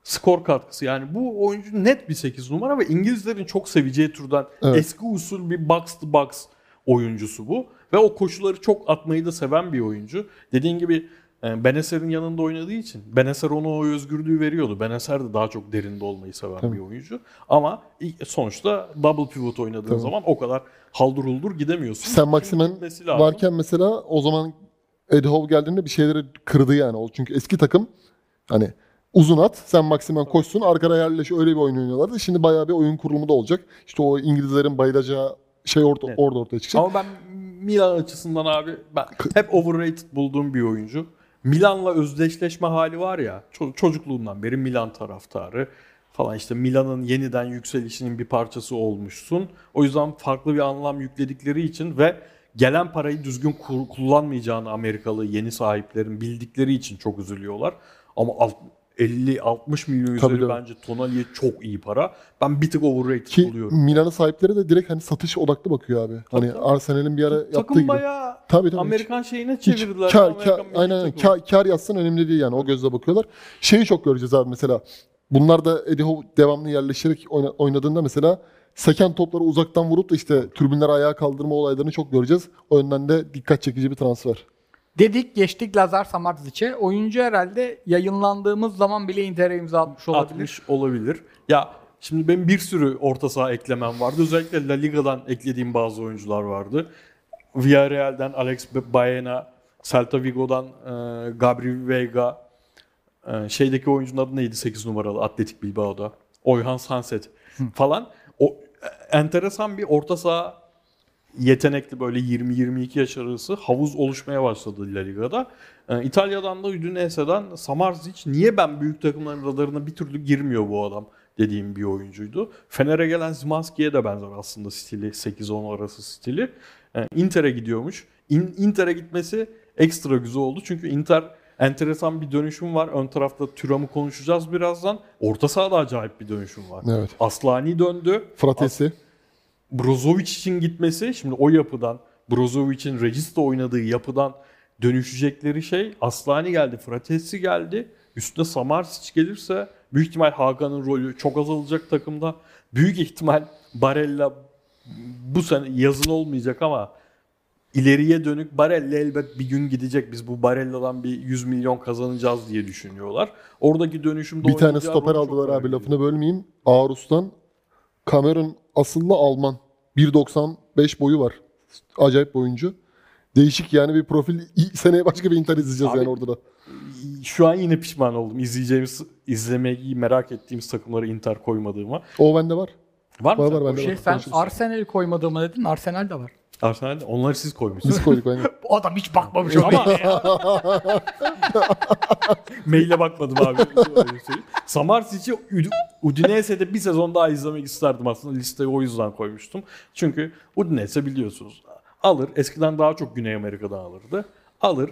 Skor katkısı. Yani bu oyuncu net bir 8 numara ve İngilizlerin çok seveceği türden eski usul bir box to box oyuncusu bu. Ve o koşuları çok atmayı da seven bir oyuncu. Dediğin gibi Benacer'in yanında oynadığı için Benacer ona o özgürlüğü veriyordu. Benacer de daha çok derinde olmayı seven bir oyuncu. Ama sonuçta double pivot oynadığın zaman o kadar haldır huldur gidemiyorsun. Sen Maximen varken mesela o zaman Eddie Howe geldiğinde bir şeyleri kırdı yani. Çünkü eski takım hani uzun at, sen Maximen koşsun, arkada yerleş öyle bir oyun oynuyorlardı. Şimdi bayağı bir oyun kurulumu da olacak. İşte o İngilizlerin bayılacağı şey orada ortaya çıkacak. Ama ben Milan açısından abi ben hep overrated bulduğum bir oyuncu. Milan'la özdeşleşme hali var ya, çocukluğundan beri Milan taraftarı falan işte Milan'ın yeniden yükselişinin bir parçası olmuşsun. O yüzden farklı bir anlam yükledikleri için ve gelen parayı düzgün kullanmayacağını Amerikalı yeni sahiplerin bildikleri için çok üzülüyorlar. Ama 50-60 milyon üzeri bence Tonali'ye çok iyi para. Ben bir tık overrated buluyorum. Milan'ın sahipleri de direkt hani satış odaklı bakıyor abi. Tabii. Hani Arsenal'in bir ara yaptığı takım gibi. Takım bayağı tabii, Amerikan şeyine çevirdiler. Kar yazsın önemli değil yani. O gözle bakıyorlar. Şeyi çok göreceğiz abi mesela. Bunlar da Eddie Howe devamlı yerleşerek oynadığında mesela seken topları uzaktan vurup da işte tribünleri ayağa kaldırma olaylarını çok göreceğiz. O yönden de dikkat çekici bir transfer. Dedik geçtik Lazar Samardžić'e. Oyuncu herhalde yayınlandığımız zaman bile Inter'e imza atmış olabilir. Ya şimdi benim bir sürü orta saha eklemem vardı. Özellikle La Liga'dan eklediğim bazı oyuncular vardı. Villarreal'den Alex Baena, Celta Vigo'dan Gabriel Veiga, şeydeki oyuncunun adı neydi 8 numaralı Atletik Bilbao'da? Oyhan Sanset falan. O enteresan bir orta saha yetenekli böyle 20-22 yaş arası havuz oluşmaya başladı La Liga'da. İtalya'dan da Udinese'den Samardžić niye ben büyük takımların radarına bir türlü girmiyor bu adam dediğim bir oyuncuydu. Fener'e gelen Szymański'ye de benzer aslında stili 8-10 arası stili. Inter'e gidiyormuş. Inter'e gitmesi ekstra güzel oldu çünkü Inter enteresan bir dönüşüm var. Ön tarafta Thuram'ı konuşacağız birazdan. Orta sahada acayip bir dönüşüm var. Evet. Aslani döndü. Fratesi. Brozovic için gitmesi, şimdi o yapıdan, Brozovic'in Regista oynadığı yapıdan dönüşecekleri şey, Aslani geldi, Fratesi geldi, üstüne Samardžić gelirse büyük ihtimal Hakan'ın rolü çok azalacak takımda. Büyük ihtimal Barella bu sene yazın olmayacak ama ileriye dönük Barella elbet bir gün gidecek. Biz bu Barella'dan bir 100 milyon kazanacağız diye düşünüyorlar. Oradaki dönüşümde bir tane stoper aldılar abi, lafını bölmeyeyim. Ağrus'tan Kamerun asıllı Alman. 1.95 boyu var. Acayip bir oyuncu. Değişik yani bir profil. Seneye başka bir Inter izleyeceğiz abi, yani orada da. Şu an yine pişman oldum. İzlemeyi merak ettiğimiz takımları Inter koymadığıma. O bende var. Var mı? Var, sen Arsenal'i koymadığıma dedin. Arsenal de var. Arsenal onları siz koymuşsunuz. Biz koyduk aynen. Bu adam hiç bakmamış ama. Maile bakmadım abi. Samardžić'i Udinese'de bir sezon daha izlemek isterdim aslında. Listeyi o yüzden koymuştum. Çünkü Udinese biliyorsunuz alır. Eskiden daha çok Güney Amerika'dan alırdı. Alır.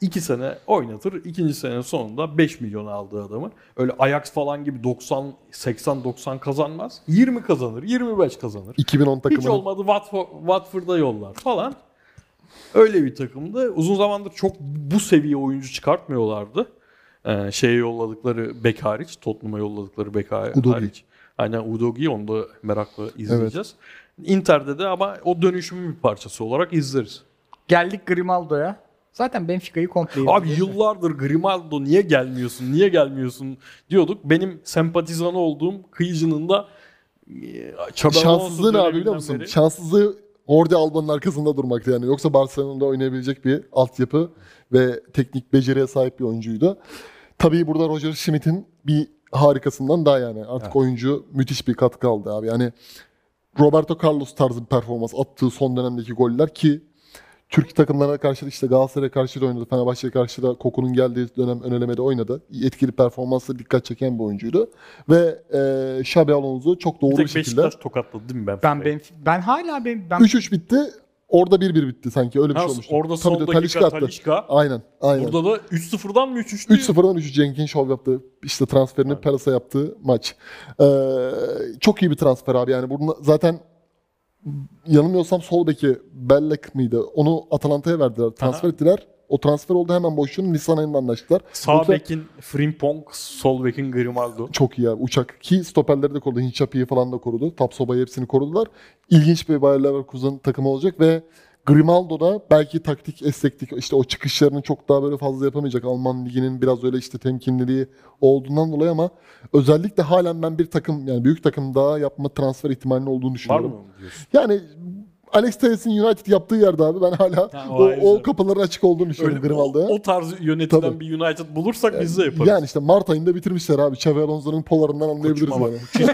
2 sene oynatır. 2. sene sonunda 5 milyon aldığı adamı. Öyle Ajax falan gibi 90, 80, 90 kazanmaz. 20 kazanır, 25 kazanır. 2010 takımı. Hiç olmadı Watford'a yollar falan. Öyle bir takımdı. Uzun zamandır çok bu seviye oyuncu çıkartmıyorlardı. Şeye yolladıkları bek hariç, Tottenham'a yolladıkları bek hariç. Aynen Udogi'yi onu da merakla izleyeceğiz. Evet. Inter'de de ama o dönüşümün bir parçası olarak izleriz. Geldik Grimaldo'ya. Zaten Benfica'yı komple yedim. Abi yıllardır Grimaldo niye gelmiyorsun, niye gelmiyorsun diyorduk. Benim sempatizanı olduğum Kıyıcı'nın da şanssızlığı ne abi biliyor musun? Beri... Şanssızlığı Jordi Alba'nın arkasında durmaktı yani. Yoksa Barcelona'da oynayabilecek bir altyapı ve teknik beceriye sahip bir oyuncuydu. Tabii burada Roger Schmidt'in bir harikasından daha yani. Artık evet. Oyuncu müthiş bir katkı aldı abi. Yani Roberto Carlos tarzı bir performans attığı son dönemdeki goller ki Türk takımlarına karşı da işte Galatasaray'a karşı da oynadı. Fenerbahçe'ye karşı da Koku'nun geldiği dönem ön elemede oynadı. Etkili performansla dikkat çeken bir oyuncuydu. Ve Xabi Alonso çok doğru bir şekilde... Beşiktaş tokatladı değil mi Benfica'yı? Ben hala... 3-3 bitti. Orada 1-1 bitti sanki. Öyle bir şey olmuştu. Orada son dakika Talisca. Aynen, aynen. Burada da 3-0'dan mı 3-3'tü? 3-0'dan 3-3 Cenk'in şov yaptığı, işte transferini evet. Peras'a yaptığı maç. Çok iyi bir transfer abi. Yani bunu zaten... Yanılmıyorsam sol beki Bellek miydi? Onu Atalanta'ya verdiler. Transfer ettiler. O transfer oldu hemen boşluğunu. Nisan ayında anlaştılar. Sağ bekin Frimpong, sol bekin Grimaldo. Çok iyi abi. Uçak. Ki stoperleri de korudu. Hinchapi'yi falan da korudu. Tapsoba'yı hepsini korudular. İlginç bir Bayer Leverkusen takımı olacak ve Grimaldo da belki taktik, esneklik, işte o çıkışlarını çok daha böyle fazla yapamayacak. Alman liginin biraz öyle işte temkinliliği olduğundan dolayı ama özellikle halen ben bir takım yani büyük takım daha yapma transfer ihtimalinin olduğunu düşünüyorum. Var mı diyorsun? Yani Alex Teres'in United yaptığı yerde abi ben hala ha, o kapıların açık olduğunu düşünüyorum Grimaldo'ya. O tarz yönetilen tabii. Bir United bulursak yani, biz de yaparız. Yani işte Mart ayında bitirmişler abi. Xabi Alonso'nun polarından anlayabiliriz yani.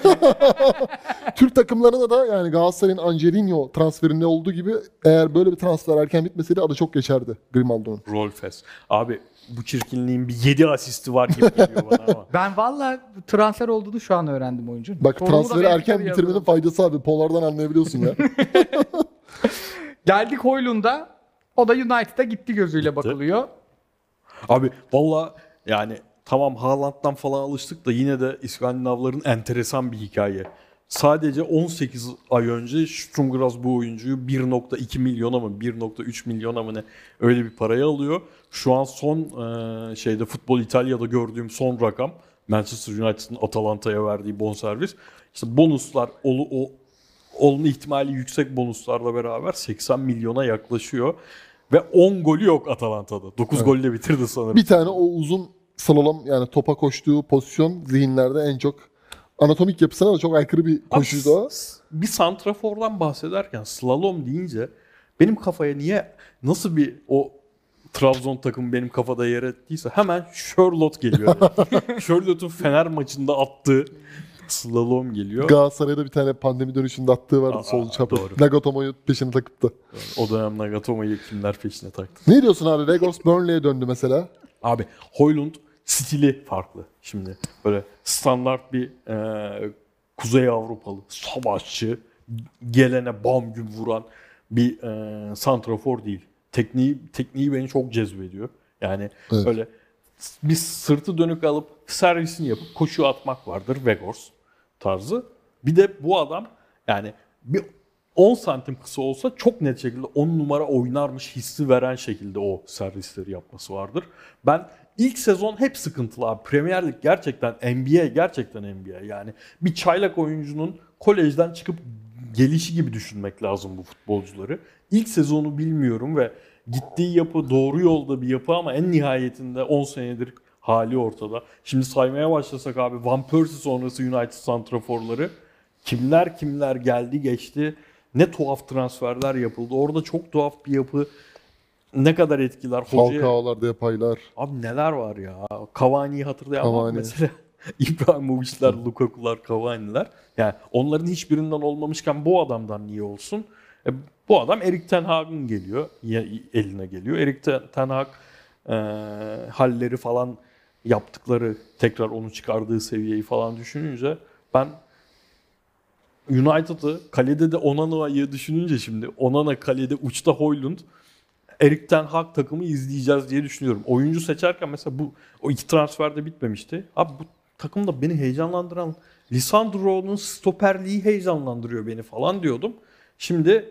Türk takımlarına da yani Galatasaray'ın Angelino transferinde olduğu gibi eğer böyle bir transfer erken bitmeseydi adı çok geçerdi Grimaldo'nun. Rolfes. Abi bu çirkinliğin bir 7 asisti var gibi geliyor bana ama. Ben valla transfer olduğunu şu an öğrendim oyuncunun. Bak sorumu transferi erken bitirmenin faydası abi. Polardan anlayabiliyorsun ya. Geldik Højlund'a. O da United'a gitti gözüyle gitti. Bakılıyor. Abi valla yani tamam Haaland'dan falan alıştık da yine de İskandinavların enteresan bir hikaye. Sadece 18 ay önce Strömgras bu oyuncuyu 1.2 milyona mı 1.3 milyona mı ne öyle bir paraya alıyor. Şu an son şeyde Futbol İtalya'da gördüğüm son rakam Manchester United'ın Atalanta'ya verdiği bonservis. İşte bonuslar olma ihtimali yüksek bonuslarla beraber 80 milyona yaklaşıyor ve 10 golü yok Atalanta'da. 9 evet. Golle bitirdi sanırım. Bir tane o uzun slalom yani topa koştuğu pozisyon zihinlerde en çok anatomik yapısına da çok aykırı bir koşuydu o. Bir santrafordan bahsederken slalom deyince benim kafaya niye nasıl bir o Trabzon takımı benim kafada yer ettiyse hemen Sherlock geliyor. Yani. Sherlock'un Fener maçında attığı slalom geliyor. Galatasaray'da bir tane pandemi dönüşünde attığı vardı sol çapı. Nagatomo'yu peşine takıptı. O dönem Nagatomo'yu kimler peşine taktı? Ne diyorsun abi? Weghorst Burnley'e döndü mesela. Abi Højlund stili farklı şimdi. Böyle standart bir Kuzey Avrupalı savaşçı, gelene bam güm vuran bir santrafor değil. Tekniği beni çok cezbediyor. Yani evet. Öyle bir sırtı dönük alıp servisini yapıp koşu atmak vardır Weghorst tarzı. Bir de bu adam yani bir 10 santim kısa olsa çok net şekilde 10 numara oynarmış hissi veren şekilde o servisleri yapması vardır. Ben İlk sezon hep sıkıntılı abi. Premier Lig gerçekten NBA, gerçekten NBA. Yani bir çaylak oyuncunun kolejden çıkıp gelişi gibi düşünmek lazım bu futbolcuları. İlk sezonu bilmiyorum ve gittiği yapı doğru yolda bir yapı ama en nihayetinde 10 senedir hali ortada. Şimdi saymaya başlasak abi Van Persie sonrası United santraforları kimler geldi geçti. Ne tuhaf transferler yapıldı. Orada çok tuhaf bir yapı. Ne kadar etkiler hocaya. Falcao'lar, Depay'lar. Abi neler var ya. Cavani'yi hatırlayamam mesela. İbrahimovic'ler, Lukaku'lar, Cavani'ler. Yani onların hiçbirinden olmamışken bu adamdan niye olsun? Bu adam Erik ten Hag'ın geliyor, eline geliyor. Erik ten Hag halleri falan yaptıkları, tekrar onu çıkardığı seviyeyi falan düşününce ben United'ı, kalede de Onana'yı düşününce şimdi Onana kalede, uçta Højlund, Erik ten Hag takımı izleyeceğiz diye düşünüyorum. Oyuncu seçerken mesela o iki transfer de bitmemişti. Abi bu takımda beni heyecanlandıran Lisandro'nun stoperliği heyecanlandırıyor beni falan diyordum. Şimdi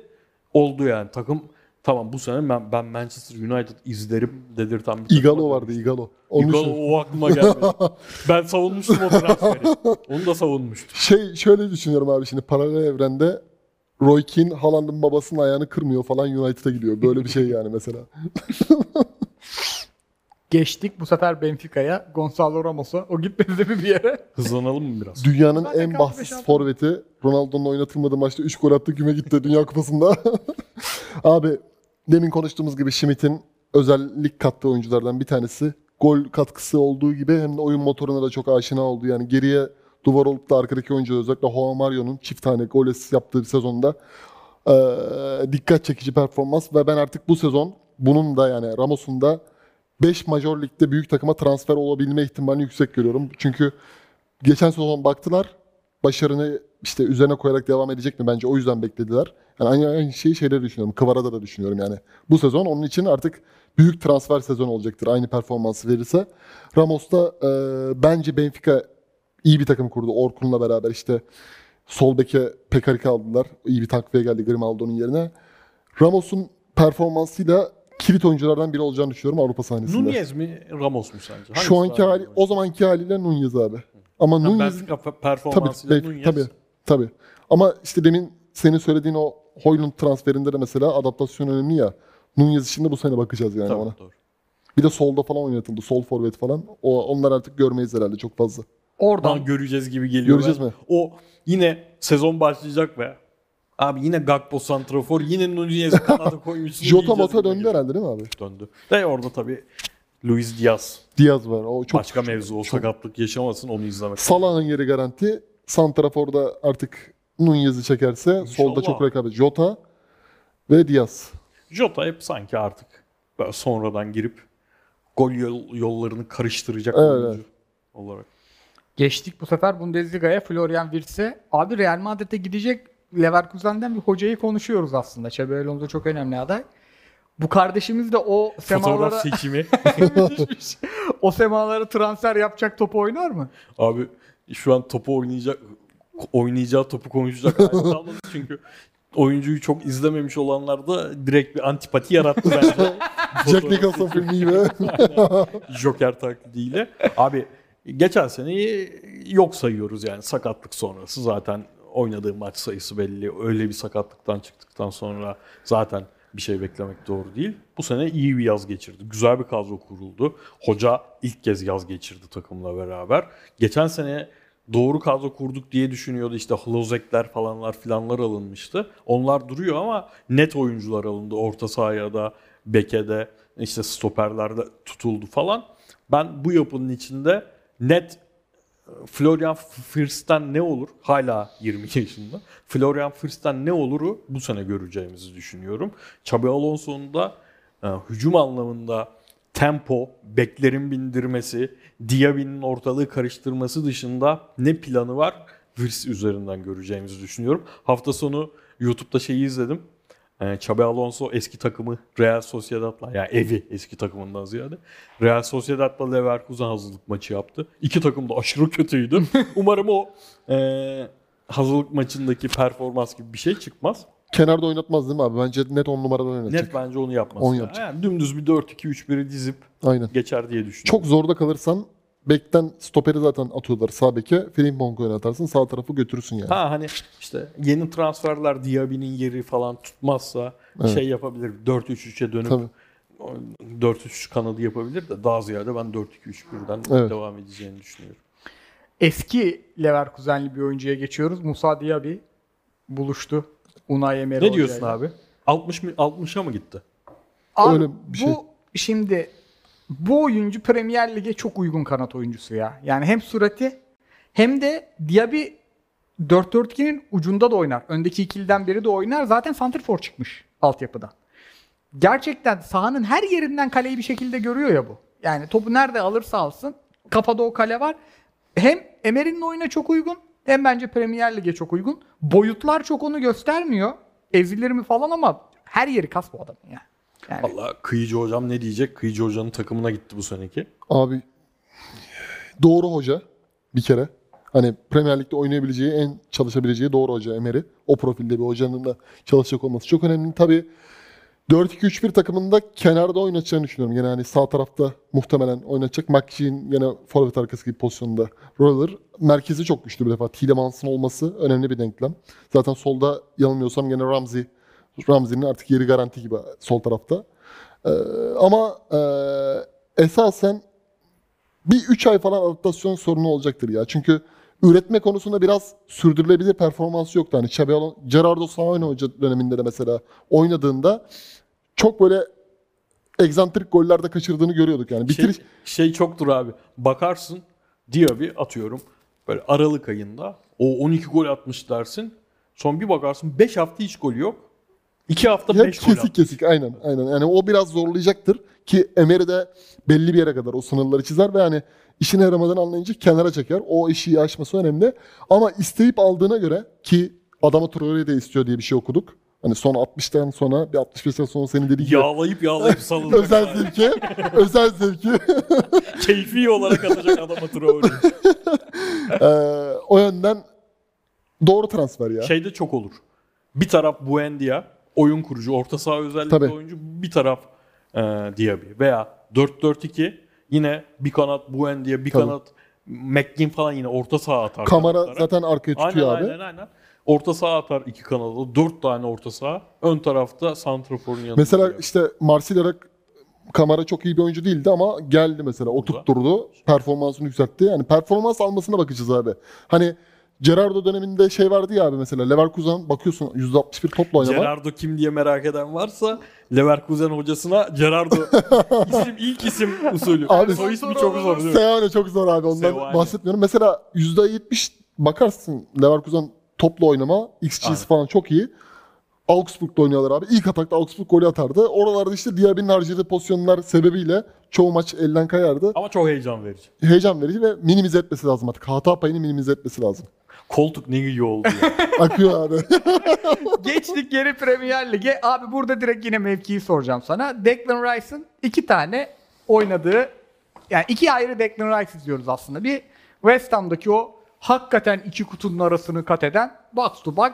oldu yani takım. Tamam bu sene ben Manchester United izlerim dedirten bir takım. Igalo vardı, Igalo. Igalo o aklıma gelmedi. Ben savunmuştum o transferi. Onu da savunmuştum. Şöyle düşünüyorum abi, şimdi paralel evrende Roy Keane Haaland'ın babasının ayağını kırmıyor falan, United'a gidiyor. Böyle bir şey yani mesela. Geçtik bu sefer Benfica'ya, Gonzalo Ramos'a. O gitmedi mi bir yere? Hızlanalım mı biraz? Dünyanın en bahtsız forveti. Ronaldo'nun oynatılmadığı maçta 3 gol attı, güme gitti Dünya Kupası'nda. Abi demin konuştuğumuz gibi Schmidt'in özellik kattığı oyunculardan bir tanesi. Gol katkısı olduğu gibi hem de oyun motoruna da çok aşina oldu. Yani geriye duvar olup da arkadaki oyuncular, özellikle Juan Mario'nun çift tane gol asist yaptığı bir sezonda dikkat çekici performans. Ve ben artık bu sezon bunun da, yani Ramos'un da 5 major ligde büyük takıma transfer olabilme ihtimalini yüksek görüyorum. Çünkü geçen sezon baktılar, başarını işte üzerine koyarak devam edecek mi, bence o yüzden beklediler. Yani aynı şeyi düşünüyorum. Kvara'da da düşünüyorum yani. Bu sezon onun için artık büyük transfer sezonu olacaktır, aynı performansı verirse. Ramos da bence Benfica iyi bir takım kurdu. Orkun'la beraber işte sol beke Pekarik'i aldılar. İyi bir takviye geldi Grimaldo'nun yerine. Ramos'un performansıyla kilit oyunculardan biri olacağını düşünüyorum Avrupa sahnesinde. Nunez mi, Ramos mu sence? Hangisi şu anki hali, o zamanki haliyle Nunez abi. Ama yani Nunez performansıyla Nunez. Tabii. Ama işte demin senin söylediğin o Højlund transferinde de mesela adaptasyon önemli ya. Nunez için de bu sene bakacağız yani, tabii, ona. Doğru. Bir de solda falan oynatıldı. Sol forvet falan. Onlar artık görmeyiz herhalde çok fazla. Oradan göreceğiz gibi geliyor. Göreceğiz mi? O yine sezon başlayacak be. Abi yine Gakpo santrafor, yine Nunez'i kanada koymuşsun. Jota Mata döndü herhalde değil mi abi? Döndü. Ve orada tabii Luis Diaz var. O çok başka mevzu. O sakatlık yaşamasın, onu izlemek. Salah'ın yeri garanti. Santrafor'da artık Nunez'i çekerse İnşallah. Solda çok rekabet. Jota ve Diaz. Jota hep sanki artık böyle sonradan girip gol yollarını karıştıracak oyuncu olarak. Geçtik bu sefer Bundesliga'ya, Florian Wirtz'e. Abi Real Madrid'e gidecek Leverkusen'den bir hocayı konuşuyoruz aslında. Xabi Alonso çok önemli aday. Bu kardeşimiz de o semalara... Fotoğraf seçimi. O semalara transfer yapacak, topu oynar mı? Abi şu an topu oynayacağı topu konuşacak hali kalmadı. Çünkü oyuncuyu çok izlememiş olanlar da direkt bir antipati yarattı bence. Jack Nicholson filmi gibi. Joker taklidiyle. Abi geçen seneyi yok sayıyoruz yani, sakatlık sonrası zaten. Oynadığı maç sayısı belli. Öyle bir sakatlıktan çıktıktan sonra zaten bir şey beklemek doğru değil. Bu sene iyi bir yaz geçirdi. Güzel bir kadro kuruldu. Hoca ilk kez yaz geçirdi takımla beraber. Geçen sene doğru kadro kurduk diye düşünüyordu. İşte Hlozekler falanlar filanlar alınmıştı. Onlar duruyor ama net oyuncular alındı. Orta sahaya da, beke de, işte stoperlerde tutuldu falan. Ben bu yapının içinde net Florian Wirtz'ten ne olur? Hala 22 yaşında. Florian Wirtz'ten ne oluru bu sene göreceğimizi düşünüyorum. Xabi Alonso'nun da hücum anlamında tempo, beklerin bindirmesi, Diaby'nin ortalığı karıştırması dışında ne planı var? Wirtz üzerinden göreceğimizi düşünüyorum. Hafta sonu YouTube'da şeyi izledim. Xabi Alonso eski takımı Real Sociedad'la, yani evi eski takımından ziyade Real Sociedad'la Leverkusen hazırlık maçı yaptı. İki takım da aşırı kötüydü. Umarım o hazırlık maçındaki performans gibi bir şey çıkmaz. Kenarda oynatmaz değil mi abi? Bence net 10 numaradan oynatacak. Net bence onu yapmaz. Yani dümdüz bir 4-2-3-1'i dizip aynen geçer diye düşünüyorum. Çok zorda kalırsan bekten stoperi zaten atıyorlar sağ beke. Frimpong'u oynatarsın, sağ tarafı götürürsün yani. Hani işte yeni transferler, Diaby'nin yeri falan tutmazsa şey yapabilir. 4-3-3'e dönüp tabii. 4-3-3 kanadı yapabilir de daha ziyade ben 4-2-3-1'den devam edeceğini düşünüyorum. Eski Leverkusen'li bir oyuncuya geçiyoruz. Musa Diaby buluştu Unai Emery hocayla. Ne diyorsun abi? 60'a mı gitti? Abi, öyle bir şey. Bu şimdi... Bu oyuncu Premier Lig'e çok uygun kanat oyuncusu ya. Yani hem surati hem de Diaby 4-4-2'nin ucunda da oynar. Öndeki ikiliden biri de oynar. Zaten santrfor çıkmış altyapıda. Gerçekten sahanın her yerinden kaleyi bir şekilde görüyor ya bu. Yani topu nerede alırsa alsın kafada o kale var. Hem Emery'nin oyuna çok uygun, hem bence Premier Lig'e çok uygun. Boyutlar çok onu göstermiyor. Ezilir mi falan ama her yeri kas bu adamın yani. Vallahi Kıyıcı hocam ne diyecek? Kıyıcı hocanın takımına gitti bu seneki. Abi doğru hoca bir kere. Hani Premier Lig'de oynayabileceği, en çalışabileceği doğru hoca Emery. O profilde bir hocanın da çalışacak olması çok önemli. Tabii 4-2-3-1 takımında kenarda oynatacağını düşünüyorum. Gene hani sağ tarafta muhtemelen oynatacak. McKee'nin gene forvet arkası gibi pozisyonda rol alır. Merkezi çok güçlü bir defa. Tielemans'ın olması önemli bir denklem. Zaten solda yanılmıyorsam gene Ramsey'nin artık yeri garanti gibi sol tarafta. Esasen bir 3 ay falan adaptasyon sorunu olacaktır ya. Çünkü üretme konusunda biraz sürdürülebilir performansı yoktu. Hani Xabi Alonso, Gerardo Saoane hoca döneminde de mesela oynadığında çok böyle egzantrik gollerde kaçırdığını görüyorduk yani. Şey çoktur abi. Bakarsın Diaby atıyorum böyle Aralık ayında o 12 gol atmış dersin. Son bir bakarsın 5 hafta hiç gol yok. 2 hafta 5 gol atmış. Kesik aynen. Yani o biraz zorlayacaktır ki Emery de belli bir yere kadar o sınırları çizer ve hani işine yaramadığını anlayınca kenara çeker. O işi aşması önemli. Ama isteyip aldığına göre ki adama Traore'yi de istiyor diye bir şey okuduk. Hani son 60'tan sonra bir 65 sene sonra senin dediğin gibi yağlayıp salınacak. özel zevki. Keyfi olarak atacak adama Traore'yi. O yönden doğru transfer ya. Şeyde çok olur. Bir taraf Buendia, oyun kurucu, orta saha özellikle oyuncu. Bir taraf Diaby veya 4-4-2 yine bir kanat Buendia, bir kanat McGinn falan yine orta saha atar. Kamera zaten arkaya tutuyor abi. Aynen. Orta saha atar iki kanada. 4 tane orta saha. Ön tarafta santraforun yanında. Mesela işte Marsilya'da Kamera çok iyi bir oyuncu değildi ama geldi mesela. Oturtturdu. Performansını yükseltti. Yani performans almasına bakacağız abi. Hani Gerardo döneminde şey vardı ya abi mesela Leverkusen bakıyorsun 161 topla oynama. Gerardo kim diye merak eden varsa Leverkusen hocasına Gerardo ilk isim usulü. Abi, soy ismi çok zor değil mi? Seoane çok zor abi ondan bahsetmiyorum. Mesela %70 bakarsın Leverkusen topla oynama, XG'si falan çok iyi. Augsburg'da oynuyorlar abi. İlk atakta Augsburg golü atardı. Oralarda işte Diaby'nin harcadığı pozisyonlar sebebiyle çoğu maç elden kayardı. Ama çok heyecan verici. Heyecan verici ve minimize etmesi lazım artık. Hata payını minimize etmesi lazım. Koltuk ne iyi oldu ya. Akıyor abi. Geçtik geri Premier Lig'e. Abi burada direkt yine mevkiyi soracağım sana. Declan Rice'ın 2 tane oynadığı, yani 2 ayrı Declan Rice izliyoruz aslında. Bir West Ham'daki o hakikaten iki kutunun arasını kat eden box to box.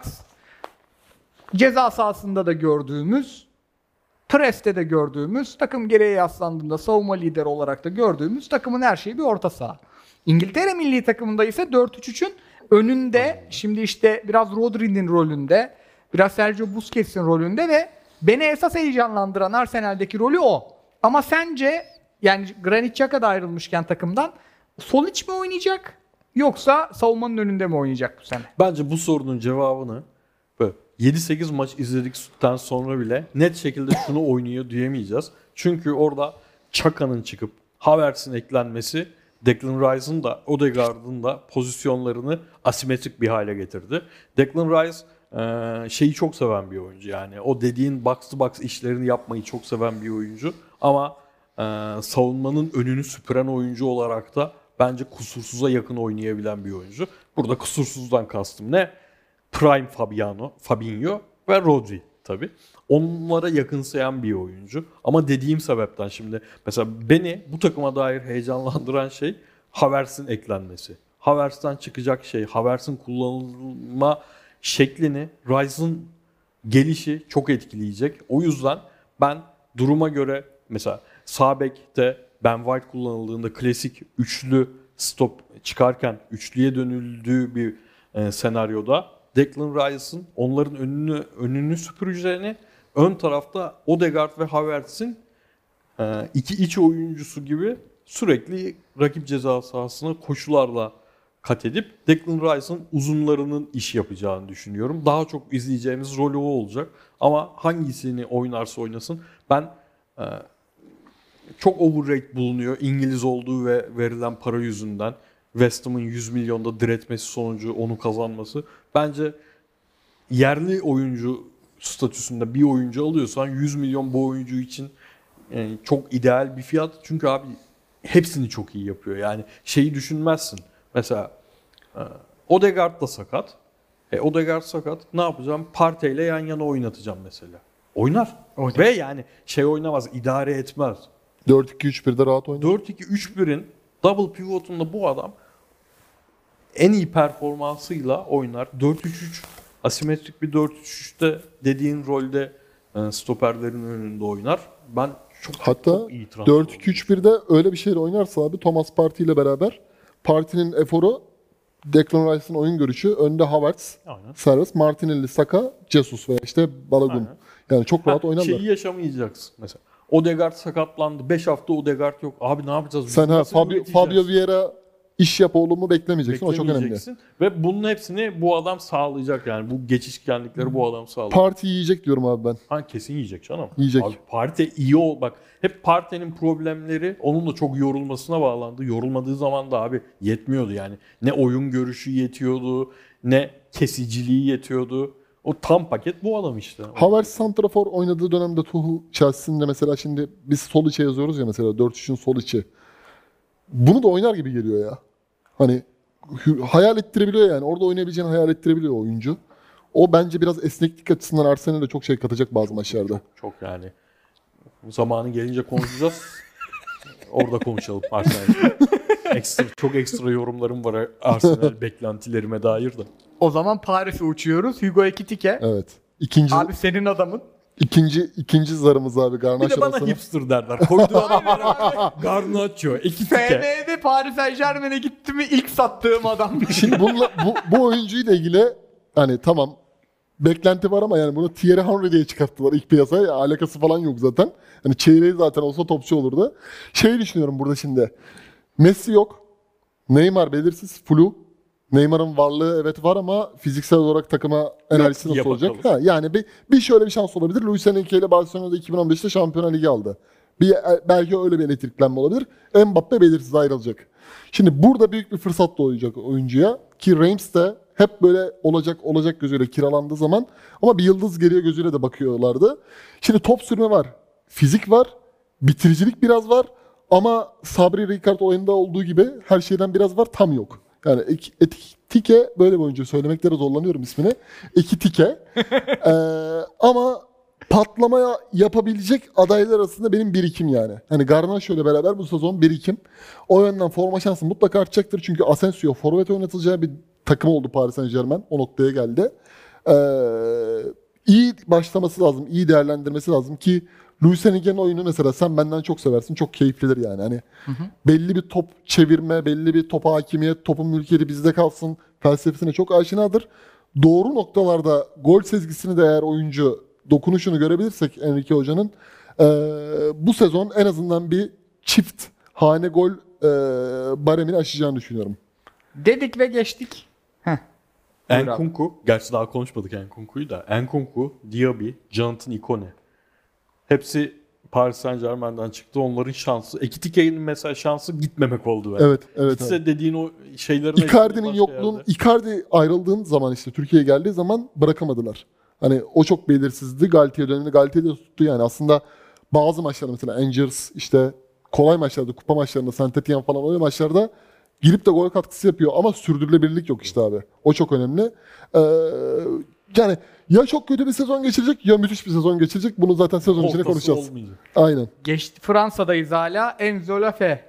Ceza sahasında da gördüğümüz, Trest'te de gördüğümüz, takım gereğe yaslandığında savunma lideri olarak da gördüğümüz takımın her şeyi bir orta saha. İngiltere milli takımında ise 4-3-3'ün önünde, şimdi işte biraz Rodri'nin rolünde, biraz Sergio Busquets'in rolünde ve beni esas heyecanlandıran Arsenal'deki rolü o. Ama sence yani Granit Xhaka da ayrılmışken takımdan sol iç mi oynayacak yoksa savunmanın önünde mi oynayacak bu sene? Bence bu sorunun cevabını böyle 7-8 maç izledikten sonra bile net şekilde şunu oynuyor diyemeyeceğiz. Çünkü orada Xhaka'nın çıkıp Havertz'in eklenmesi Declan Rice'ın da Odegaard'ın da pozisyonlarını asimetrik bir hale getirdi. Declan Rice şeyi çok seven bir oyuncu yani. O dediğin box to box işlerini yapmayı çok seven bir oyuncu. Ama savunmanın önünü süpüren oyuncu olarak da bence kusursuza yakın oynayabilen bir oyuncu. Burada kusursuzdan kastım ne? Prime Fabinho ve Rodri tabii. Onlara yakınsayan bir oyuncu. Ama dediğim sebepten şimdi mesela beni bu takıma dair heyecanlandıran şey Havertz'in eklenmesi. Havertz'ten çıkacak şey, Havertz'in kullanılma şeklini Rice'ın gelişi çok etkileyecek. O yüzden ben duruma göre mesela sağ bekte Ben White kullanıldığında klasik üçlü stop çıkarken üçlüye dönüldüğü bir senaryoda Declan Rice'ın onların önünü süpüreceğini, ön tarafta Odegaard ve Havertz'in iki iç oyuncusu gibi sürekli rakip ceza sahasına koşularla kat edip Declan Rice'ın uzunlarının iş yapacağını düşünüyorum. Daha çok izleyeceğimiz rolü o olacak. Ama hangisini oynarsa oynasın ben çok overrated bulunuyor İngiliz olduğu ve verilen para yüzünden. West Ham'ın 100 milyonda diretmesi sonucu onu kazanması. Bence yerli oyuncu statüsünde bir oyuncu alıyorsan 100 milyon bu oyuncu için yani çok ideal bir fiyat. Çünkü abi hepsini çok iyi yapıyor. Yani şeyi düşünmezsin. Mesela Odegaard da sakat. Odegaard sakat. Ne yapacağım? Partey ile yan yana oynatacağım mesela. Oynar. Ve yani şey oynamaz, idare etmez. 4-2-3-1'de rahat oynar. 4-2-3-1'in double pivot'unda bu adam en iyi performansıyla oynar. 4-3-3 asimetrik bir 4-3-3'te dediğin rolde stoperlerin önünde oynar. Ben çok iyi transfer. Hatta 4-2-3-1'de öyle bir şeyle oynarsa abi Thomas Partey ile beraber Partey'nin eforu Declan Rice'ın oyun görüşü, önde Havertz, Serres, Martinelli, Saka, Jesus ve işte Balogun. Aynen. Yani çok rahat oynarlar. Şeyi yaşamayacaksın mesela. Odegaard sakatlandı. 5 hafta Odegaard yok. Abi ne yapacağız? Sen Fabio Vieira iş yap oğlumu beklemeyeceksin. O çok önemli. Ve bunun hepsini bu adam sağlayacak yani. Bu geçişkenlikleri bu adam sağlayacak. Parti yiyecek diyorum abi ben. Ha, kesin yiyecek canım. Yiyecek. Abi Parti iyi ol. Bak hep Parti'nin problemleri onun da çok yorulmasına bağlandı. Yorulmadığı zaman da abi yetmiyordu yani. Ne oyun görüşü yetiyordu, ne kesiciliği yetiyordu. O tam paket bu adam işte. Havertz santrafor oynadığı dönemde Tuchel Chelsea'nin de mesela şimdi biz sol içe yazıyoruz ya mesela 4-3'ün sol içi. Bunu da oynar gibi geliyor ya. Hani hayal ettirebiliyor yani. Orada oynayabileceğini hayal ettirebiliyor oyuncu. O bence biraz esneklik açısından Arsenal'e çok şey katacak bazı maçlarda. Çok yani. Zamanı gelince konuşacağız. Orada konuşalım Arsenal'de. Çok ekstra yorumlarım var Arsenal beklentilerime dair de. O zaman Paris'e uçuyoruz. Hugo Ekitike. Evet. İkinci, abi senin adamın. İkinci zarımız abi Garnacho. Bir de bana hipster derler. Koyduğu adam Garnacho. Ekitike. FM'de Paris Saint Germain'e gitti mi ilk sattığım adam. Şimdi bununla, bu oyuncuyla ilgili hani tamam beklenti var ama yani bunu Thierry Henry diye çıkarttılar ilk piyasaya. Ya, alakası falan yok zaten. Hani çeyreği zaten olsa topçu olurdu. Şey düşünüyorum burada şimdi. Messi yok. Neymar belirsiz. Flu. Neymar'ın varlığı evet var ama fiziksel olarak takıma enerjisi nasıl olacak? Ha, yani bir şöyle bir şans olabilir. Luis Enrique ile Barcelona'da 2015'te Şampiyonlar Ligi aldı. Belki öyle bir elektriklenme olabilir. Mbappe belirsiz ayrılacak. Şimdi burada büyük bir fırsat doğacak oyuncuya. Ki Reims de hep böyle olacak gözüyle kiralandığı zaman ama bir yıldız geliyor gözüyle de bakıyorlardı. Şimdi top sürme var. Fizik var. Bitiricilik biraz var. Ama Sabri Ricard olayında olduğu gibi her şeyden biraz var, tam yok. Yani Ekitike böyle bir oyuncu, söylemekte zorlanıyorum ismini. Ekitike. Ama patlamaya yapabilecek adaylar arasında benim birikim yani. Hani Garnacho ile beraber bu sezon birikim. O yönden forma şansı mutlaka artacaktır. Çünkü Asensio forvet oynatılacağı bir takım oldu Paris Saint-Germain. O noktaya geldi. İyi başlaması lazım, iyi değerlendirmesi lazım ki Luis Enrique'nin oyunu mesela sen benden çok seversin. Çok keyiflidir yani. Hani belli bir top çevirme, belli bir top hakimiyet, topun mülkiyeti bizde kalsın felsefesine çok aşinadır. Doğru noktalarda gol sezgisini de eğer oyuncu dokunuşunu görebilirsek Enrique Hoca'nın bu sezon en azından bir çift hane gol baremini aşacağını düşünüyorum. Dedik ve geçtik. Nkunku, gerçi daha konuşmadık Nkunku'yu da. Nkunku, Diaby, Jonathan Ikone. Hepsi Paris Saint-Germain'den çıktı. Onların şansı. Ekitike'nin mesela şansı gitmemek oldu. Yani. Evet. İşte dediğin o şeylerin... Icardi'nin yokluğun... Icardi ayrıldığın zaman işte Türkiye'ye geldiği zaman bırakamadılar. Hani o çok belirsizdi. Galatasaray döneminde Galatasaray'da tuttu yani. Aslında bazı maçlarda mesela Angers işte kolay maçlarda, kupa maçlarında, Saint-Étienne falan öyle maçlarda girip de gol katkısı yapıyor ama sürdürülebilirlik yok işte abi. O çok önemli. Yani ya çok kötü bir sezon geçirecek ya müthiş bir sezon geçirecek. Bunu zaten sezon içinde konuşacağız. Olmayacak. Aynen. Fransa'dayız hala. Enzo Lafe.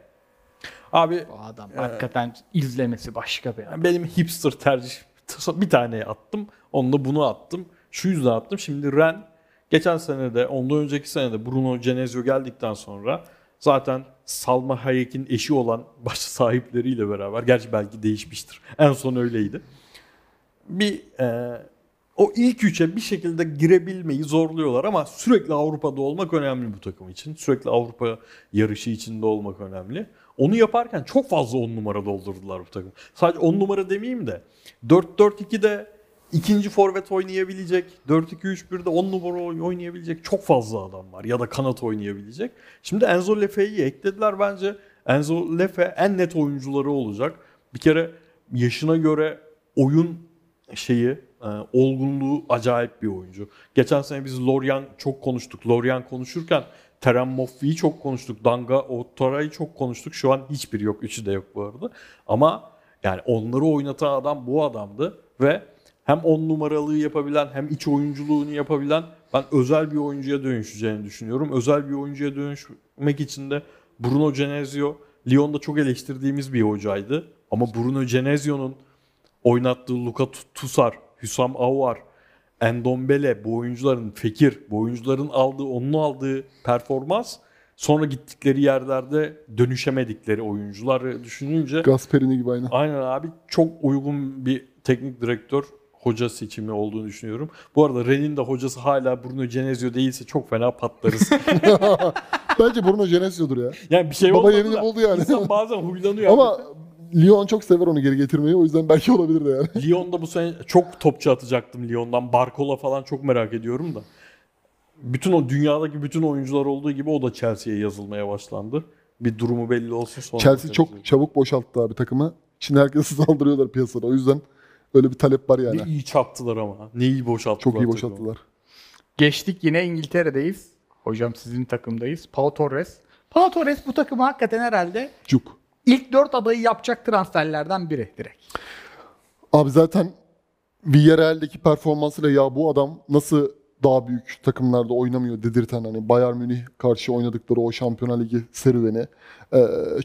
Abi o adam hakikaten izlemesi başka bir adam. Benim hipster tercih bir tane attım. Onunla bunu attım. Şu yüzden attım. Şimdi Ren geçen sene de ondan önceki sene de Bruno Genesio geldikten sonra zaten Salma Hayek'in eşi olan baş sahipleriyle beraber, gerçi belki değişmiştir. En son öyleydi. Bir o ilk üçe bir şekilde girebilmeyi zorluyorlar ama sürekli Avrupa'da olmak önemli bu takım için. Sürekli Avrupa yarışı içinde olmak önemli. Onu yaparken çok fazla 10 numara doldurdular bu takım. Sadece 10 numara demeyeyim de 4-4-2'de ikinci forvet oynayabilecek, 4-2-3-1'de 10 numara oynayabilecek çok fazla adam var ya da kanat oynayabilecek. Şimdi Enzo Lefe'yi eklediler, bence Enzo Lafe en net oyuncuları olacak. Bir kere yaşına göre oyun şeyi, olgunluğu acayip bir oyuncu. Geçen sene biz Lorient çok konuştuk. Lorient konuşurken Teren Moffi'yi çok konuştuk. Danga Otora'yı çok konuştuk. Şu an hiçbiri yok. Üçü de yok bu arada. Ama yani onları oynatan adam bu adamdı. Ve hem 10 numaralığı yapabilen hem iç oyunculuğunu yapabilen, ben özel bir oyuncuya dönüşeceğini düşünüyorum. Özel bir oyuncuya dönüşmek için de Bruno Genesio, Lyon'da çok eleştirdiğimiz bir hocaydı. Ama Bruno Genesio'nun oynattığı Luka Tusar, Hüsam Aouar, Endombele, bu oyuncuların, Fekir, bu oyuncuların aldığı, onun aldığı performans, sonra gittikleri yerlerde dönüşemedikleri oyuncuları düşününce... Gasperini gibi aynı. Aynen abi, çok uygun bir teknik direktör hoca seçimi olduğunu düşünüyorum. Bu arada Ren'in de hocası hala Bruno Genesio değilse çok fena patlarız. Bence Bruno Genesio'dur ya. Yani bir şey baba olmadı da oldu yani. İnsan bazen huylanıyor. Ama abi, Lyon çok sever onu geri getirmeyi. O yüzden belki olabilir de yani. Lyon'da bu sene çok topçu atacaktım Lyon'dan. Barcola falan çok merak ediyorum da. Bütün o dünyadaki bütün oyuncular olduğu gibi o da Chelsea'ye yazılmaya başlandı. Bir durumu belli olsun sonra. Chelsea çok çabuk boşalttı abi takımı. Şimdi herkesi saldırıyorlar piyasada. O yüzden öyle bir talep var yani. Ne iyi çarptılar ama. Ne iyi boşalttılar. Çok iyi boşalttılar. Geçtik yine İngiltere'deyiz. Hocam sizin takımdayız. Paulo Torres. Paulo Torres bu takımı hakikaten herhalde ilk 4 adayı yapacak transferlerden biri direkt. Abi zaten Villarreal'deki performansıyla ya bu adam nasıl daha büyük takımlarda oynamıyor dedirten, hani Bayern Münih karşı oynadıkları o Şampiyonlar Ligi serüveni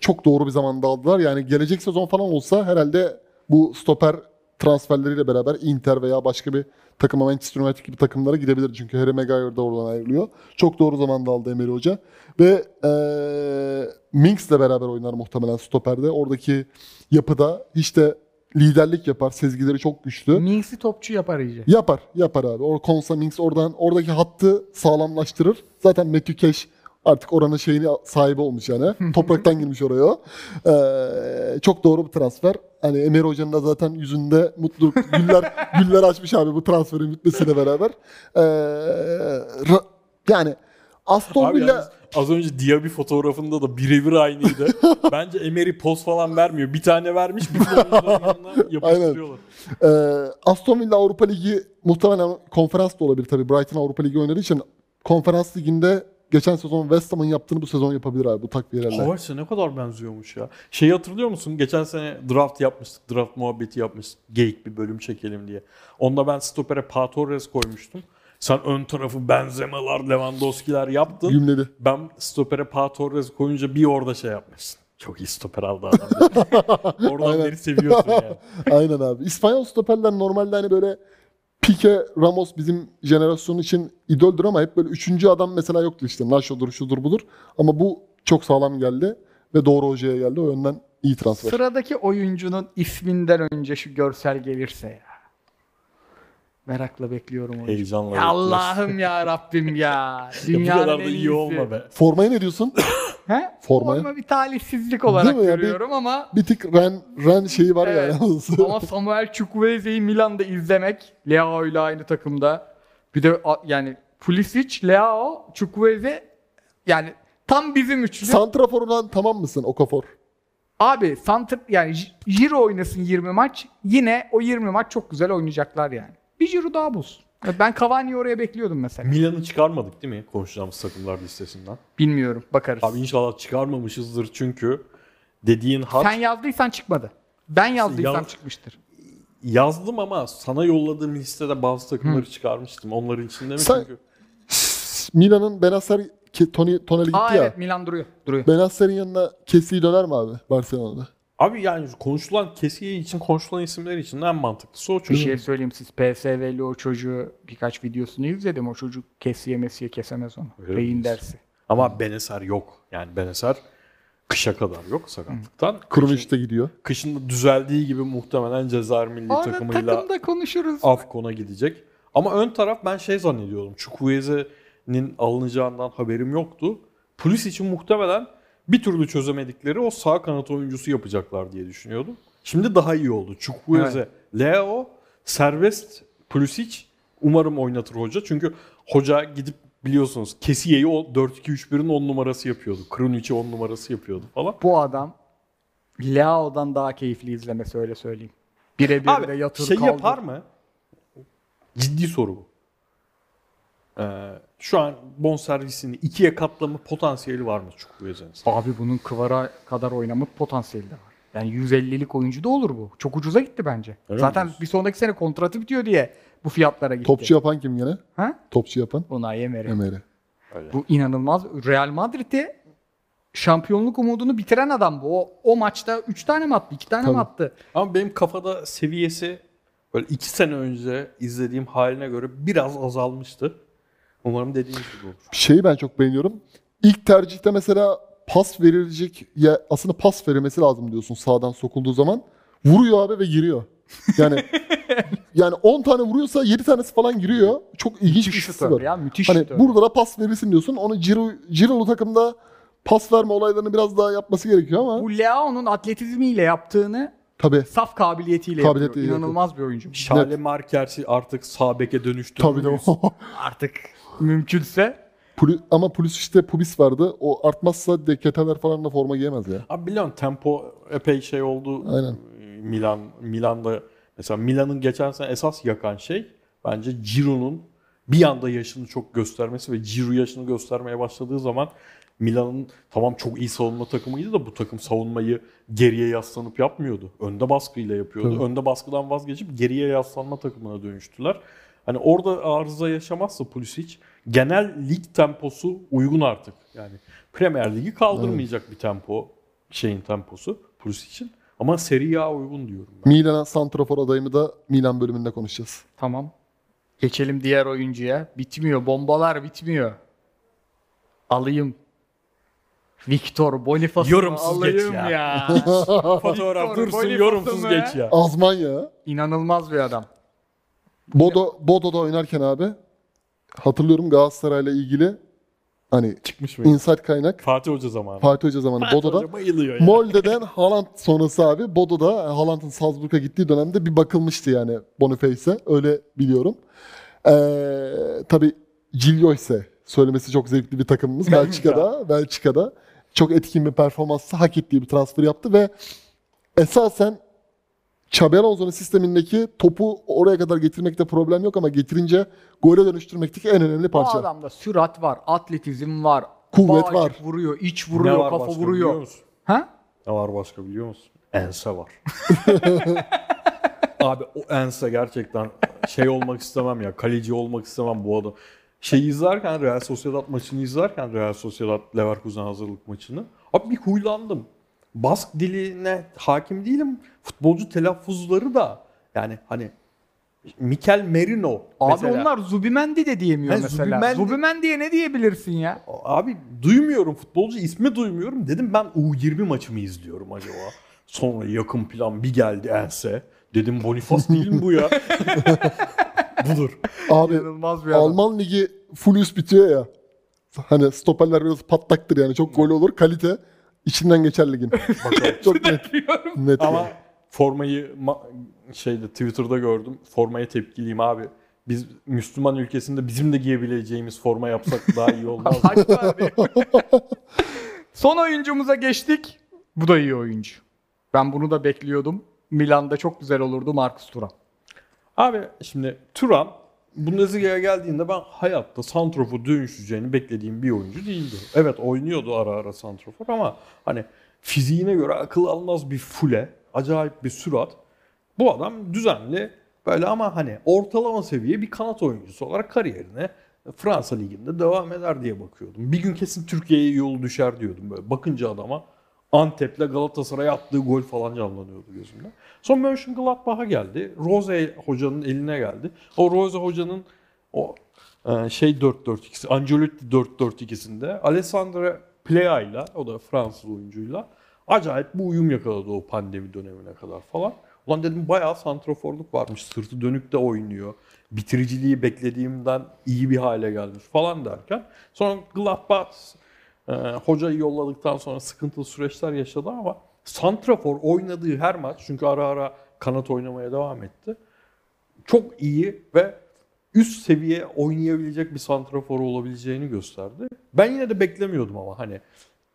çok doğru bir zamanda aldılar. Yani gelecek sezon falan olsa herhalde bu stoper transferleriyle beraber Inter veya başka bir takıma, Manchester United gibi takımlara gidebilir. Çünkü Harry Maguire da oradan ayrılıyor. Çok doğru zamanda aldı Emery Hoca. Ve Minks'le beraber oynar muhtemelen stoperde. Oradaki yapıda hiç de liderlik yapar. Sezgileri çok güçlü. Minks'i topçu yapar iyice. Yapar abi. Konsa Minks oradan, oradaki hattı sağlamlaştırır. Zaten Matthew Cash artık oranın şeyini sahibi olmuş yani. Topraktan girmiş oraya. Çok doğru bir transfer. Hani Emery Hoca'nın da zaten yüzünde mutluluk, güller açmış abi bu transferin bitmesiyle beraber. Yani Aston Villa... Az önce Diaby fotoğrafında da birebir aynıydı. Bence Emery poz falan vermiyor. Bir tane vermiş, bir tane yapıştırıyorlar. Aston Villa Avrupa Ligi muhtemelen konferans da olabilir tabii. Brighton Avrupa Ligi oynadığı için konferans liginde geçen sezon West Ham'ın yaptığını bu sezon yapabilir abi bu takviyelerle. Havart'sa ne kadar benziyormuş ya. Şeyi hatırlıyor musun? Geçen sene draft yapmıştık. Draft muhabbeti yapmıştık. Geyik bir bölüm çekelim diye. Onda ben stopere Paulo Torres koymuştum. Sen ön tarafı Benzema'lar, Lewandowski'ler yaptın. Gümledi. Ben stopere Paulo Torres koyunca bir orada şey yapmışsın. Çok iyi stoper aldı adam. Oradan beri seviyorsun yani. Aynen abi. İspanyol stoperler normalde hani böyle Pique, Ramos bizim jenerasyon için idoldür ama hep böyle üçüncü adam mesela yoktu işte. Nacho'dur, şudur, budur. Ama bu çok sağlam geldi ve doğru hocaya geldi. O yönden iyi transfer. Sıradaki oyuncunun isminden önce şu görsel gelirse ya. Merakla bekliyorum onu. Heyecanla. Allah'ım ya Rabbim ya. Dünyanın en iyi olma be. Formaya ne diyorsun? He? Forma bir talihsizlik olarak görüyorum bir, ama bir tık Ren şeyi var evet, yani. Ama Samuel Chukwueze'yi Milan'da izlemek, Leao ile aynı takımda. Bir de yani Pulisic, Leao, Chukwueze, yani tam bizim üçlü. Santrafor'dan tamam mısın Okafor? Abi yani Jiro oynasın 20 maç. Yine o 20 maç çok güzel oynayacaklar yani. Bir Jiro daha bulsun. Ben Cavani'yi oraya bekliyordum mesela. Milan'ı çıkarmadık değil mi konuşacağımız takımlar listesinden? Bilmiyorum, bakarız. Abi inşallah çıkarmamışızdır çünkü dediğin hat... Sen yazdıysan çıkmadı. Ben yazdıysam çıkmıştır. Yazdım ama sana yolladığım listede bazı takımları çıkarmıştım. Onların içinde mi çünkü? Milan'ın Benasser, Tonali gitti ya. Evet, Milan duruyor. Benasser'in yanına Kessie döner mi abi Barcelona'da? Abi yani konuşulan Kessie için, konuşulan isimler için en mantıklısı o çocuğu. Bir şey söyleyeyim, siz PSV'li o çocuğu birkaç videosunu izledim. O çocuk Kessi'ye Messi'ye kesemez onu. Öyle beyin dersi. Ama Benasser yok. Yani Benasser kışa kadar yok sakatlıktan. Kronos'ta gidiyor. Kışında düzeldiği gibi muhtemelen Cezayir milli takımıyla Afkon'a gidecek. Ama ön taraf ben zannediyorum. Chukwueze'nin alınacağından haberim yoktu. Polis için muhtemelen bir türlü çözemedikleri o sağ kanat oyuncusu yapacaklar diye düşünüyordum. Şimdi daha iyi oldu. Chukwueze, evet. Leo, serbest Pulisic, umarım oynatır hoca. Çünkü hoca gidip biliyorsunuz Kessiye'yi o 4-2-3-1'in 10 numarası yapıyordu. Krunic'i 10 numarası yapıyordu falan. Bu adam Leao'dan daha keyifli izlemesi, öyle söyleyeyim. Birebir de yatır kaldı. Şey yapar mı? Ciddi soru bu. Şu an bonservisini ikiye katlama potansiyeli var mı Chukwueze'nin? Abi bunun Kvara kadar oynama potansiyeli de var. Yani 150'lik oyuncu da olur bu. Çok ucuza gitti bence. Öyle zaten bir sonraki sene kontratı bitiyor diye bu fiyatlara gitti. Topçu yapan kim gene? Ha? Topçu yapan? Unai Emery. Bu inanılmaz. Real Madrid'e şampiyonluk umudunu bitiren adam bu. O maçta 3 tane mi attı? 2 tane mi attı? Ama benim kafada seviyesi böyle 2 sene önce izlediğim haline göre biraz azalmıştı. Umarım dediğiniz gibi olur. Bir şeyi ben çok beğeniyorum. İlk tercihte mesela pas verilecek, ya aslında pas verilmesi lazım diyorsun sağdan sokulduğu zaman. Vuruyor abi ve giriyor. Yani 10 tane vuruyorsa 7 tanesi falan giriyor. Çok ilginç bir şey var. Ya, müthiş hani burada da pas verirsin diyorsun. Onu Ciro'lu takımda pas verme olaylarını biraz daha yapması gerekiyor ama. Bu Leao'nun atletizmiyle yaptığını saf kabiliyetiyle yapıyor. İnanılmaz bir oyuncu. Şale Markersi artık sağ beke dönüştü. Tabii de artık mümkünse. Ama polis işte Pubis vardı. O artmazsa Deketeler falan da forma giyemez ya. Abi biliyorsun tempo epey şey oldu. Aynen. Milan'da mesela Milan'ın geçen sene esas yakan şey bence Giroud'un bir anda yaşını çok göstermesi ve Giroud yaşını göstermeye başladığı zaman Milan'ın tamam çok iyi savunma takımıydı da bu takım savunmayı geriye yaslanıp yapmıyordu. Önde baskıyla yapıyordu. Tabii. Önde baskıdan vazgeçip geriye yaslanma takımına dönüştüler. Hani orada arıza yaşamazsa Pulisic genel lig temposu uygun artık. Yani Premier Ligi kaldırmayacak bir tempo temposu Pulisic'in. Ama Serie A uygun diyorum ben. Milan'a santrafor adayımı da Milan bölümünde konuşacağız. Tamam. Geçelim diğer oyuncuya. Bitmiyor. Bombalar bitmiyor. Alayım. Victor Boniface'ı yorumsuz alayım ya. Fotoğraf dursun, yorumsuz geç ya. Azman ya. İnanılmaz bir adam. Bodo'da oynarken abi hatırlıyorum Galatasaray'la ilgili hani çıkmış mı? Insight kaynak. Fatih Hoca zamanı Bodo'da. Molde'den Haaland sonrası abi Bodo'da Haaland'ın Salzburg'a gittiği dönemde bir bakılmıştı yani Boniface'e, öyle biliyorum. Tabii Cilio ise söylemesi çok zevkli bir takımımız Belçika'da çok etkin bir performansla hak ettiği bir transfer yaptı ve esasen Xabi Alonso'nun sistemindeki topu oraya kadar getirmekte problem yok ama getirince gole dönüştürmekteki en önemli parça. Bu adamda sürat var, atletizm var, kuvvet var. Vuruyor, iç vuruyor, kafa vuruyor. Ha? Ne var başka biliyor musun? Ense var. Abi o ense gerçekten olmak istemem ya. Kaleci olmak istemem bu adam. İzlerken Real Sociedad maçını izlerken Real Sociedad Leverkusen hazırlık maçını abi bir huylandım. Bask diline hakim değilim. Futbolcu telaffuzları da yani hani Mikel Merino mesela. Abi onlar Zubimendi de diyemiyor mesela. Zubimendi'ye ne diyebilirsin ya? Abi duymuyorum, futbolcu ismi duymuyorum. Dedim ben U20 maçımı izliyorum acaba. Sonra yakın plan bir geldi ense. Dedim Boniface değil mi bu ya? Budur. Abi Alman Ligi full üst bitiyor ya. Hani stoperler biraz patlaktır yani. Çok gol olur. Kalite içinden geçer ligin. Çok net. Ama formayı Twitter'da gördüm. Formaya tepkiliyim abi. Biz Müslüman ülkesinde bizim de giyebileceğimiz forma yapsak daha iyi olmaz. Son oyuncumuza geçtik. Bu da iyi oyuncu. Ben bunu da bekliyordum. Milan'da çok güzel olurdu Marcus Tura. Abi şimdi Turan Bundesliga'ya geldiğinde ben hayatta santrofora dönüşeceğini beklediğim bir oyuncu değildi. Evet oynuyordu ara ara santrofor ama hani fiziğine göre akıl almaz bir fule, acayip bir sürat. Bu adam düzenli böyle ama hani ortalama seviye bir kanat oyuncusu olarak kariyerine Fransa Ligi'nde devam eder diye bakıyordum. Bir gün kesin Türkiye'ye yolu düşer diyordum böyle. Bakınca adama Antep'le Galatasaray'a attığı gol falan canlanıyordu gözümde. Sonra Mönchengladbach'a geldi. Rose hocanın eline geldi. O Rose hocanın o 4-4-2'si, Ancelotti 4-4-2'sinde Alessandro Pléa'yla, o da Fransız oyuncuyla acayip bir uyum yakaladı o pandemi dönemine kadar falan. Ulan dedim bayağı santraforluk varmış. Sırtı dönük de oynuyor. Bitiriciliği beklediğimden iyi bir hale gelmiş falan derken sonra Gladbach hocayı yolladıktan sonra sıkıntılı süreçler yaşadı ama santrafor oynadığı her maç, çünkü ara ara kanat oynamaya devam etti, çok iyi ve üst seviye oynayabilecek bir santrafor olabileceğini gösterdi. Ben yine de beklemiyordum ama hani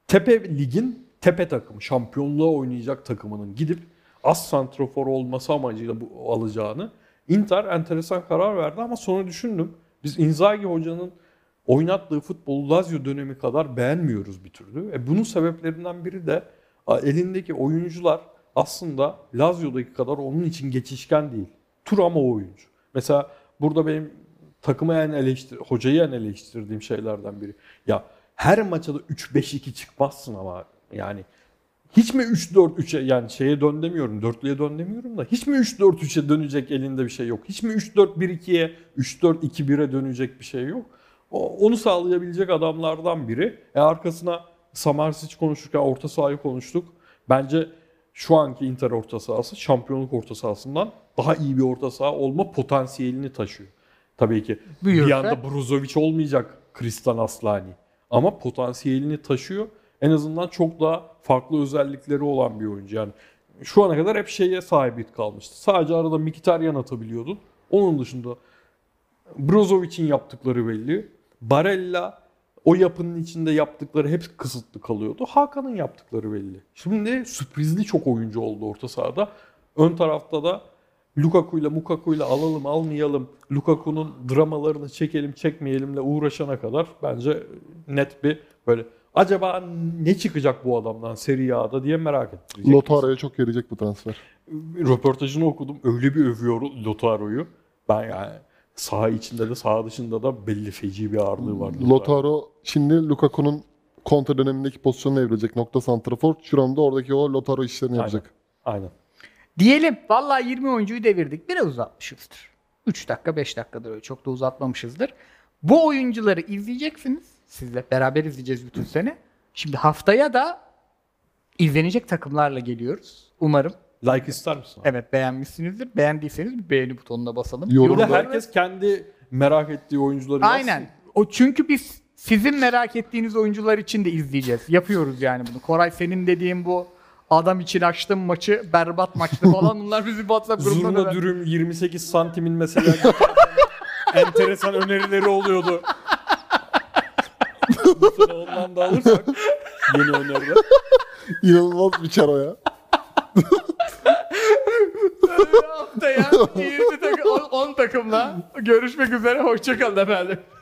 tepe ligin tepe takım, şampiyonluğa oynayacak takımının gidip az santrafor olması amacıyla bu alacağını Inter enteresan karar verdi ama sonra düşündüm. Biz Inzaghi hocanın oynattığı futbolu Lazio dönemi kadar beğenmiyoruz bir türlü. Bunun sebeplerinden biri de elindeki oyuncular aslında Lazio'daki kadar onun için geçişken değil. Turam o oyuncu. Mesela burada benim takımı hocayı en eleştirdiğim şeylerden biri. Ya her maçta da 3-5-2 çıkmazsın ama yani hiç mi 3-4-3'e yani şeye dön demiyorum, dörtlüye dön demiyorum da hiç mi 3-4-3'e dönecek elinde bir şey yok. Hiç mi 3-4-1-2'ye, 3-4-2-1'e dönecek bir şey yok. Onu sağlayabilecek adamlardan biri. Arkasına Samardžić konuşurken orta sahayı konuştuk. Bence şu anki Inter orta sahası şampiyonluk orta sahasından daha iyi bir orta saha olma potansiyelini taşıyor. Tabii ki bir anda Brozović olmayacak Kristan Aslani ama potansiyelini taşıyor. En azından çok daha farklı özellikleri olan bir oyuncu. Yani şu ana kadar hep şeye sahip kalmıştı. Sadece arada Mkhitaryan atabiliyordun. Onun dışında Brozovic'in yaptıkları belli. Barella o yapının içinde yaptıkları hep kısıtlı kalıyordu. Hakan'ın yaptıkları belli. Şimdi sürprizli çok oyuncu oldu orta sahada. Ön tarafta da Lukaku'yla alalım almayalım, Lukaku'nun dramalarını çekelim çekmeyelimle uğraşana kadar bence net bir böyle acaba ne çıkacak bu adamdan Serie A'da diye merak ettirecek. Lotaro'ya çok yarayacak bu transfer. Röportajını okudum. Öyle bir övüyor Lotaro'yu. Ben yani saha içinde de saha dışında da belli feci bir ağırlığı var. Lautaro şimdi Lukaku'nun kontra dönemindeki pozisyonuna evrilecek nokta santrafor. Şuramda oradaki o Lautaro işlerini yapacak. Aynen. Diyelim vallahi 20 oyuncuyu devirdik. Biraz uzatmışızdır. 3 dakika 5 dakikadır öyle çok da uzatmamışızdır. Bu oyuncuları izleyeceksiniz. Sizle beraber izleyeceğiz bütün sene. Şimdi haftaya da izlenecek takımlarla geliyoruz. Umarım. Like ister misin? Evet beğenmişsinizdir. Beğendiyseniz bir beğeni butonuna basalım. Yorumda herkes kendi merak ettiği oyuncuları yazsın. Aynen. Çünkü biz sizin merak ettiğiniz oyuncular için de izleyeceğiz. Yapıyoruz yani bunu. Koray senin dediğin bu adam için açtım maçı berbat maçtı falan. Bunlar bizi WhatsApp grubuna... Zurna dürüm 28 santimin mesela enteresan önerileri oluyordu. Bu sene ondan da alırsak yeni öneriler. İnanılmaz bir çaro ya. Haftaya 10 takımla görüşmek üzere. Hoşçakalın efendim.